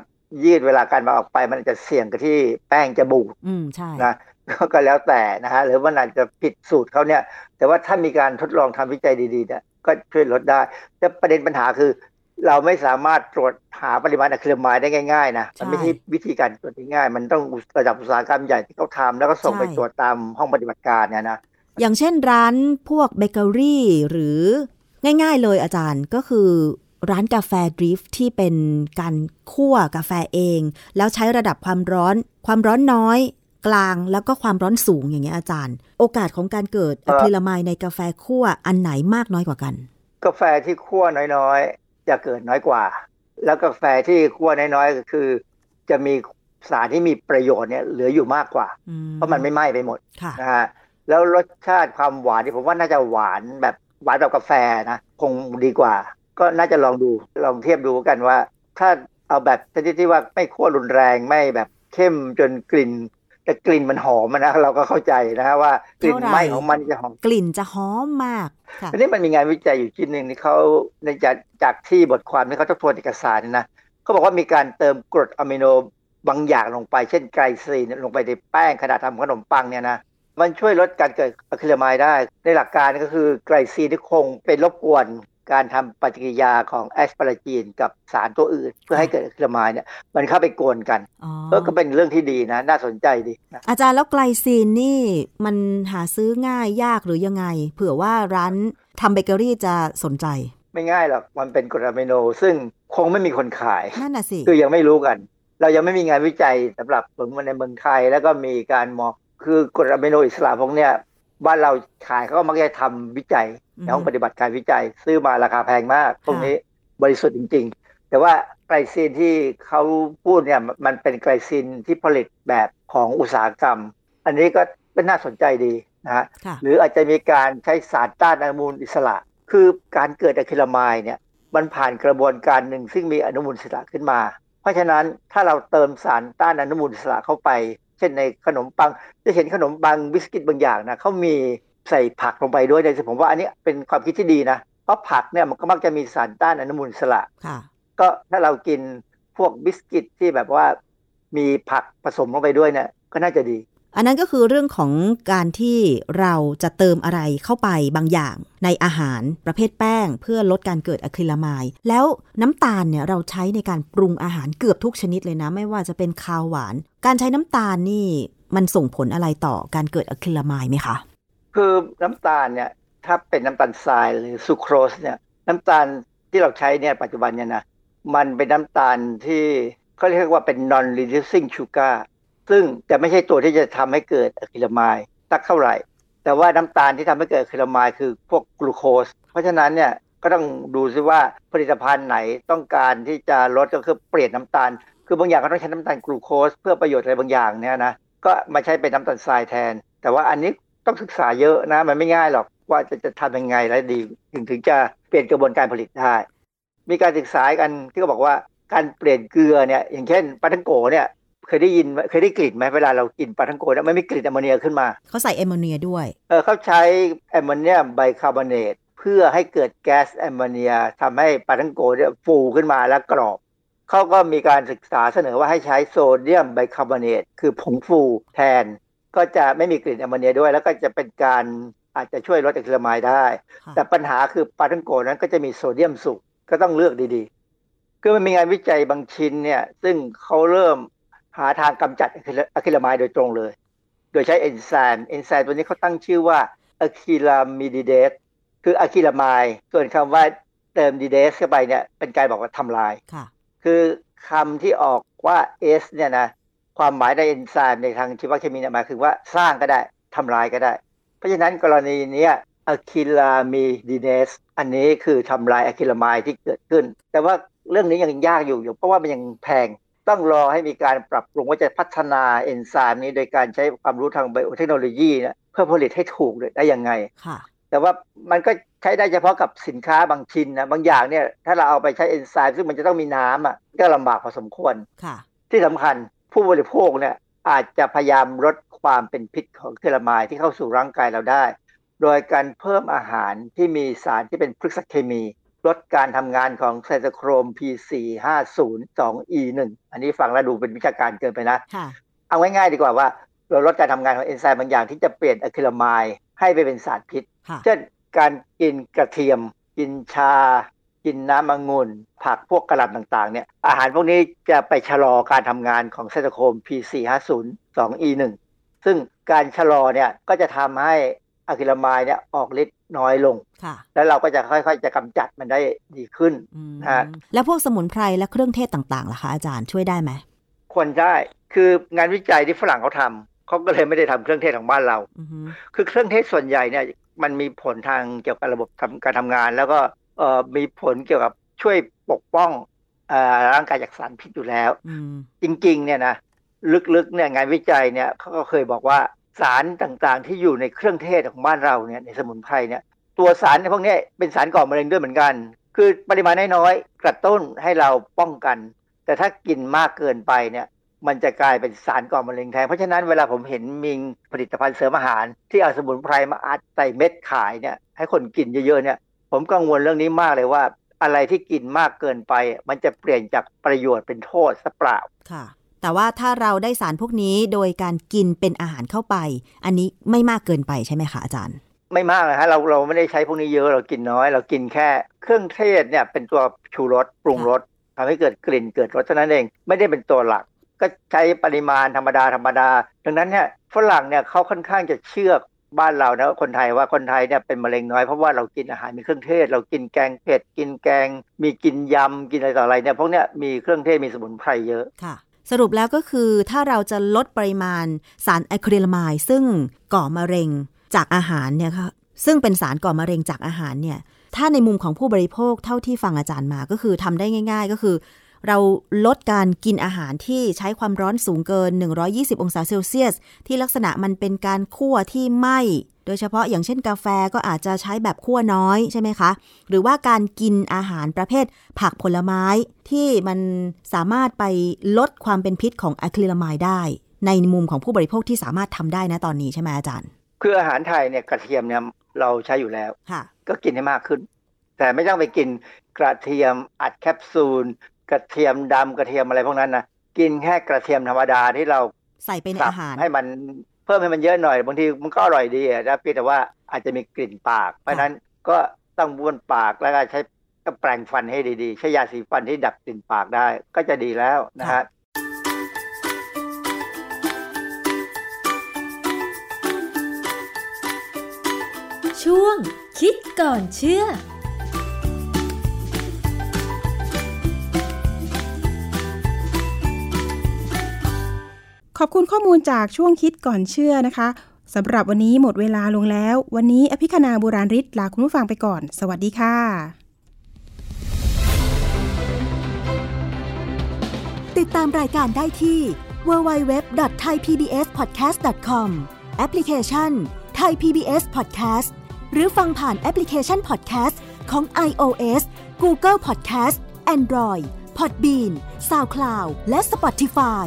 ยืดเวลาการหมักออกไปมันอาจจะเสี่ยงกับที่แป้งจะบูดใช่นะก็แล้วแต่นะฮะหรือว่าอาจจะผิดสูตรเขาเนี่ยแต่ว่าถ้ามีการทดลองทำวิจัยดีๆเนี่ยก็ช่วยลดได้แต่ประเด็นปัญหาคือเราไม่สามารถตรวจหาปริมาณอะคริลาไมด์ได้ง่ายๆนะมันไม่ใช่วิธีการตรวจง่ายๆมันต้องระดับอุตสาหกรรมใหญ่ที่เขาทำแล้วก็ส่งไปตรวจตามห้องปฏิบัติการเนี่ยนะอย่างเช่นร้านพวกเบเกอรี่หรือง่ายๆเลยอาจารย์ก็คือร้านกาแฟดริฟท์ที่เป็นการคั่วกาแฟเองแล้วใช้ระดับความร้อนน้อยกลางแล้วก็ความร้อนสูงอย่างเงี้ยอาจารย์โอกาสของการเกิดอะคริลาไมด์ในกาแฟคั่วอันไหนมากน้อยกว่ากันกาแฟที่คั่วน้อยๆจะเกิดน้อยกว่าแล้วกาแฟที่คั่วน้อยๆก็คือจะมีสารที่มีประโยชน์เนี่ยเหลืออยู่มากกว่าเพราะมันไม่ไหม้ไปหมดนะฮะแล้วรสชาติความหวานที่ผมว่าน่าจะหวานแบบกาแฟนะคงดีกว่าก็น่าจะลองเทียบดูกันว่าถ้าเอาแบบชนิดที่ว่าไม่คั่วรุนแรงไม่แบบเข้มจนกลิ่นมันหอมนะเราก็เข้าใจนะฮะว่ากลิ่นไหม้ของมันจะหอมกลิ่นจะหอมมากทีนี้มันมีงานวิจัยอยู่ชิ้นนึงที่เขาจากที่บทความที่เขาทบทวนเอกสารนะเขาบอกว่ามีการเติมกรดอะมิโนบางอย่างลงไปเช่นไกลซีนลงไปในแป้งขณะทำขนมปังเนี่ยนะมันช่วยลดการเกิดอะคริลาไมด์ได้ในหลักการก็คือไกลซีนที่คงเป็นรบกวนการทำปฏิกิริยาของแอสพาราจีนกับสารตัวอื่นเพื่อให้เกิดอะคริลาไมด์เนี่ยมันเข้าไปกวนกันก็เป็นเรื่องที่ดีนะน่าสนใจดีนะอาจารย์แล้วไกลซีนนี่มันหาซื้อง่ายยากหรือยังไงเผื่อว่าร้านทำเบเกอรี่จะสนใจไม่ง่ายหรอกมันเป็นกรดอะมิโนซึ่งคงไม่มีคนขายนั่นน่ะสิคือยังไม่รู้กันเรายังไม่มีงานวิจัยสำหรับผลมันในเมืองไทยแล้วก็มีการมองคือกรดอะมิโนอิสระพวกเนี้ยบ้านเราขายเขาก็มักจะทำวิจัยในห้องปฏิบัติการวิจัยซื้อมาราคาแพงมากพวกนี้บริสุทธิ์จริงๆแต่ว่าไกลซีนที่เขาพูดเนี่ยมันเป็นไกลซีนที่ผลิตแบบของอุตสาหกรรมอันนี้ก็เป็นน่าสนใจดีนะฮะหรืออาจจะมีการใช้สารต้านอนุมูลอิสระคือการเกิดอะคริลาไมด์เนี่ยมันผ่านกระบวนการหนึ่งซึ่งมีอนุมูลอิสระขึ้นมาเพราะฉะนั้นถ้าเราเติมสารต้านอนุมูลอิสระเข้าไปเช่นในขนมปังจะเห็นขนมปังบิสกิตบางอย่างนะเขามีใส่ผักลงไปด้วยเลยผมว่าอันนี้เป็นความคิดที่ดีนะเพราะผักเนี่ยมันก็มักจะมีสารต้านอนุมูลอิสระก็ถ้าเรากินพวกบิสกิตที่แบบว่ามีผักผสมลงไปด้วยเนี่ยก็น่าจะดีอันนั้นก็คือเรื่องของการที่เราจะเติมอะไรเข้าไปบางอย่างในอาหารประเภทแป้งเพื่อลดการเกิดอะคริลาไมด์แล้วน้ำตาลเนี่ยเราใช้ในการปรุงอาหารเกือบทุกชนิดเลยนะไม่ว่าจะเป็นคาวหวานการใช้น้ำตาลนี่มันส่งผลอะไรต่อการเกิดอะคริลาไมด์ไหมคะคือน้ำตาลเนี่ยถ้าเป็นน้ำตาลทรายหรือซูโครสเนี่ยน้ำตาลที่เราใช้เนี่ยปัจจุบันเนี่ยนะมันเป็นน้ำตาลที่เขาเรียกว่าเป็น non-reducing sugarซึ่งจะไม่ใช่ตัวที่จะทำให้เกิดอะคริลาไมด์สักเท่าไหร่แต่ว่าน้ำตาลที่ทำให้เกิดอะคริลาไมด์คือพวกกลูโคสเพราะฉะนั้นเนี่ยก็ต้องดูซิว่าผลิตภัณฑ์ไหนต้องการที่จะลดก็คือเปลี่ยนน้ำตาลคือบางอย่างก็ต้องใช้น้ำตาลกลูโคสเพื่อประโยชน์อะไรบางอย่างเนี่ยนะก็มาใช้เป็นน้ำตาลทรายแทนแต่ว่าอันนี้ต้องศึกษาเยอะนะมันไม่ง่ายหรอกว่าจะทำยังไงแล้วดีถึงจะเปลี่ยนกระบวนการผลิตได้มีการศึกษากันที่เขาบอกว่าการเปลี่ยนเกลือเนี่ยอย่างเช่นปาท่องโกเนี่ยเคยได้กลิ่นไหมเวลาเรากินปลาท่องโกะมันมีกลิ่นแอมโมเนียขึ้นมาเขาใส่แอมโมเนียด้วยเขาใช้แอมโมเนียมไบคาร์บอเนตเพื่อให้เกิดแก๊สแอมโมเนียทำให้ปลาท่องโกะฟูขึ้นมาและกรอบเขาก็มีการศึกษาเสนอว่าให้ใช้โซเดียมไบคาร์บอเนตคือผงฟูแทนก็จะไม่มีกลิ่นแอมโมเนียด้วยแล้วก็จะเป็นการอาจจะช่วยลดอะคริลาไมด์ได้แต่ปัญหาคือปลาท่องโกะนั้นก็จะมีโซเดียมสูงก็ต้องเลือกดีๆคือมันมีงานวิจัยบางชิ้นเนี่ยซึ่งเขาเริ่มหาทางกำจัดอะคริลาไมด์โดยตรงเลยโดยใช้เอนไซม์ตัวนี้เขาตั้งชื่อว่าอะคริลามิดิเดสคืออะคริลาไมด์ส่วนคำว่า เติม DDS เข้าไปเนี่ยเป็นการบอกว่าทำลายคือคำที่ออกว่า S เนี่ยนะความหมายในเอนไซม์ในทางชีวเคมีหมายคือว่าสร้างก็ได้ทำลายก็ได้เพราะฉะนั้นกรณีนี้อะคิลามีดีเนสอันนี้คือทำลายอะคิลามายที่เกิดขึ้นแต่ว่าเรื่องนี้ยังยากอยู่เพราะว่ามันยังแพงต้องรอให้มีการปรับปรุงว่าจะพัฒนาเอนไซม์นี้โดยการใช้ความรู้ทางไบโอเทคโนโลยีนะเพื่อผลิตให้ถูกได้ยังไงแต่ว่ามันก็ใช้ได้เฉพาะกับสินค้าบางชิ้นนะบางอย่างเนี่ยถ้าเราเอาไปใช้เอนไซม์ซึ่งมันจะต้องมีน้ำอ่ะก็ลำบากพอสมควรที่สำคัญผู้บริโภคเนี่ยอาจจะพยายามลดความเป็นพิษของอะคิลามายที่เข้าสู่ร่างกายเราได้โดยการเพิ่มอาหารที่มีสารที่เป็นพฤกษเคมีลดการทำงานของไซโตโครม P450-2E1 อันนี้ฟังแล้วดูเป็นวิชาการเกินไปนะเอาง่ายๆดีกว่าว่าเราลดการทำงานของเอนไซม์บางอย่างที่จะเปลี่ยนอะคิลามายให้ไปเป็นสารพิษเช่นการกินกระเทียมกินชากินน้ำองุ่นผักพวกกระหล่ำต่างๆเนี่ยอาหารพวกนี้จะไปชะลอการทำงานของไซโตโครม P450-2E1 ซึ่งการชะลอเนี่ยก็จะทำให้อะคิลามายเนี่ยออกฤทธิ์น้อยลงแล้วเราก็จะค่อยๆจะกำจัดมันได้ดีขึ้นนะแล้วพวกสมุนไพรและเครื่องเทศต่างๆล่ะคะอาจารย์ช่วยได้ไหมควรได้คืองานวิจัยที่ฝรั่งเขาทำเขาก็เลยไม่ได้ทำเครื่องเทศของบ้านเราคือเครื่องเทศส่วนใหญ่เนี่ยมันมีผลทางเกี่ยวกับระบบการทำงานแล้วก็มีผลเกี่ยวกับช่วยปกป้องร่างกายจากสารพิษอยู่แล้วจริงๆเนี่ยนะลึกๆเนี่ยงานวิจัยเนี่ยเขาก็เคยบอกว่าสารต่างๆที่อยู่ในเครื่องเทศของบ้านเราเนี่ยในสมุนไพรเนี่ยตัวสารพวกนี้เป็นสารก่อมะเร็งด้วยเหมือนกันคือปริมาณน้อยๆกระตุ้นให้เราป้องกันแต่ถ้ากินมากเกินไปเนี่ยมันจะกลายเป็นสารก่อมะเร็งแทนเพราะฉะนั้นเวลาผมเห็นมีผลิตภัณฑ์เสริมอาหารที่เอาสมุนไพรมาอัดใส่เม็ดขายเนี่ยให้คนกินเยอะๆเนี่ยผมกังวลเรื่องนี้มากเลยว่าอะไรที่กินมากเกินไปมันจะเปลี่ยนจากประโยชน์เป็นโทษซะเปล่าค่ะแต่ว่าถ้าเราได้สารพวกนี้โดยการกินเป็นอาหารเข้าไปอันนี้ไม่มากเกินไปใช่ไหมคะอาจารย์ไม่มากนะฮะเราไม่ได้ใช้พวกนี้เยอะเรากินน้อยเรากินแค่เครื่องเทศเนี่ยเป็นตัวชูรสปรุงรสทำให้เกิดกลิ่นเกิดรสเท่านั้นเองไม่ได้เป็นตัวหลักก็ใช้ปริมาณธรรมดาดังนั้นเนี่ยฝรั่งเนี่ยเขาค่อนข้างจะเชื่อบ้านเรานะคนไทยว่าคนไทยเนี่ยเป็นมะเร็งน้อยเพราะว่าเรากินอาหารมีเครื่องเทศเรากินแกงเผ็ดกินแกงมีกินยำกินอะไรต่ออะไรเนี่ยพวกเนี้ยมีเครื่องเทศมีสมุนไพรเยอะค่ะสรุปแล้วก็คือถ้าเราจะลดปริมาณสารอะคริลามายซึ่งก่อมะเร็งจากอาหารเนี่ยค่ะซึ่งเป็นสารก่อมะเร็งจากอาหารเนี่ยถ้าในมุมของผู้บริโภคเท่าที่ฟังอาจารย์มาก็คือทำได้ง่ายๆก็คือเราลดการกินอาหารที่ใช้ความร้อนสูงเกิน120องศาเซลเซียสที่ลักษณะมันเป็นการคั่วที่ไหม้โดยเฉพาะอย่างเช่นกาแฟก็อาจจะใช้แบบคั่วน้อยใช่ไหมคะหรือว่าการกินอาหารประเภทผักผลไม้ที่มันสามารถไปลดความเป็นพิษของอะคริลามายได้ในมุมของผู้บริโภคที่สามารถทำได้นะตอนนี้ใช่ไหมอาจารย์คืออาหารไทยเนี่ยกระเทียมเนี่ยเราใช้อยู่แล้วก็กินให้มากขึ้นแต่ไม่ต้องไปกินกระเทียมอัดแคปซูลกระเทียมดำกระเทียมอะไรพวกนั้นนะกินแค่กระเทียมธรรมดาที่เราใส่ไปในอาหารให้มันเพิ่มให้มันเยอะหน่อยบางทีมันก็อร่อยดีนะเพียงแต่ว่าอาจจะมีกลิ่นปากเพราะนั้นก็ต้องบ้วนปากแล้วก็ใช้แปรงฟันให้ดีๆใช้ยาสีฟันที่ดับกลิ่นปากได้ก็จะดีแล้วนะฮะช่วงคิดก่อนเชื่อขอบคุณข้อมูลจากช่วงคิดก่อนเชื่อนะคะสำหรับวันนี้หมดเวลาลงแล้ววันนี้อภิคณาบุราริศลาคุณผู้ฟังไปก่อนสวัสดีค่ะติดตามรายการได้ที่ www.thaipbspodcast.com แอปพลิเคชัน Thai PBS Podcast หรือฟังผ่านแอปพลิเคชัน Podcast ของ iOS Google Podcast Android Podbean SoundCloud และ Spotify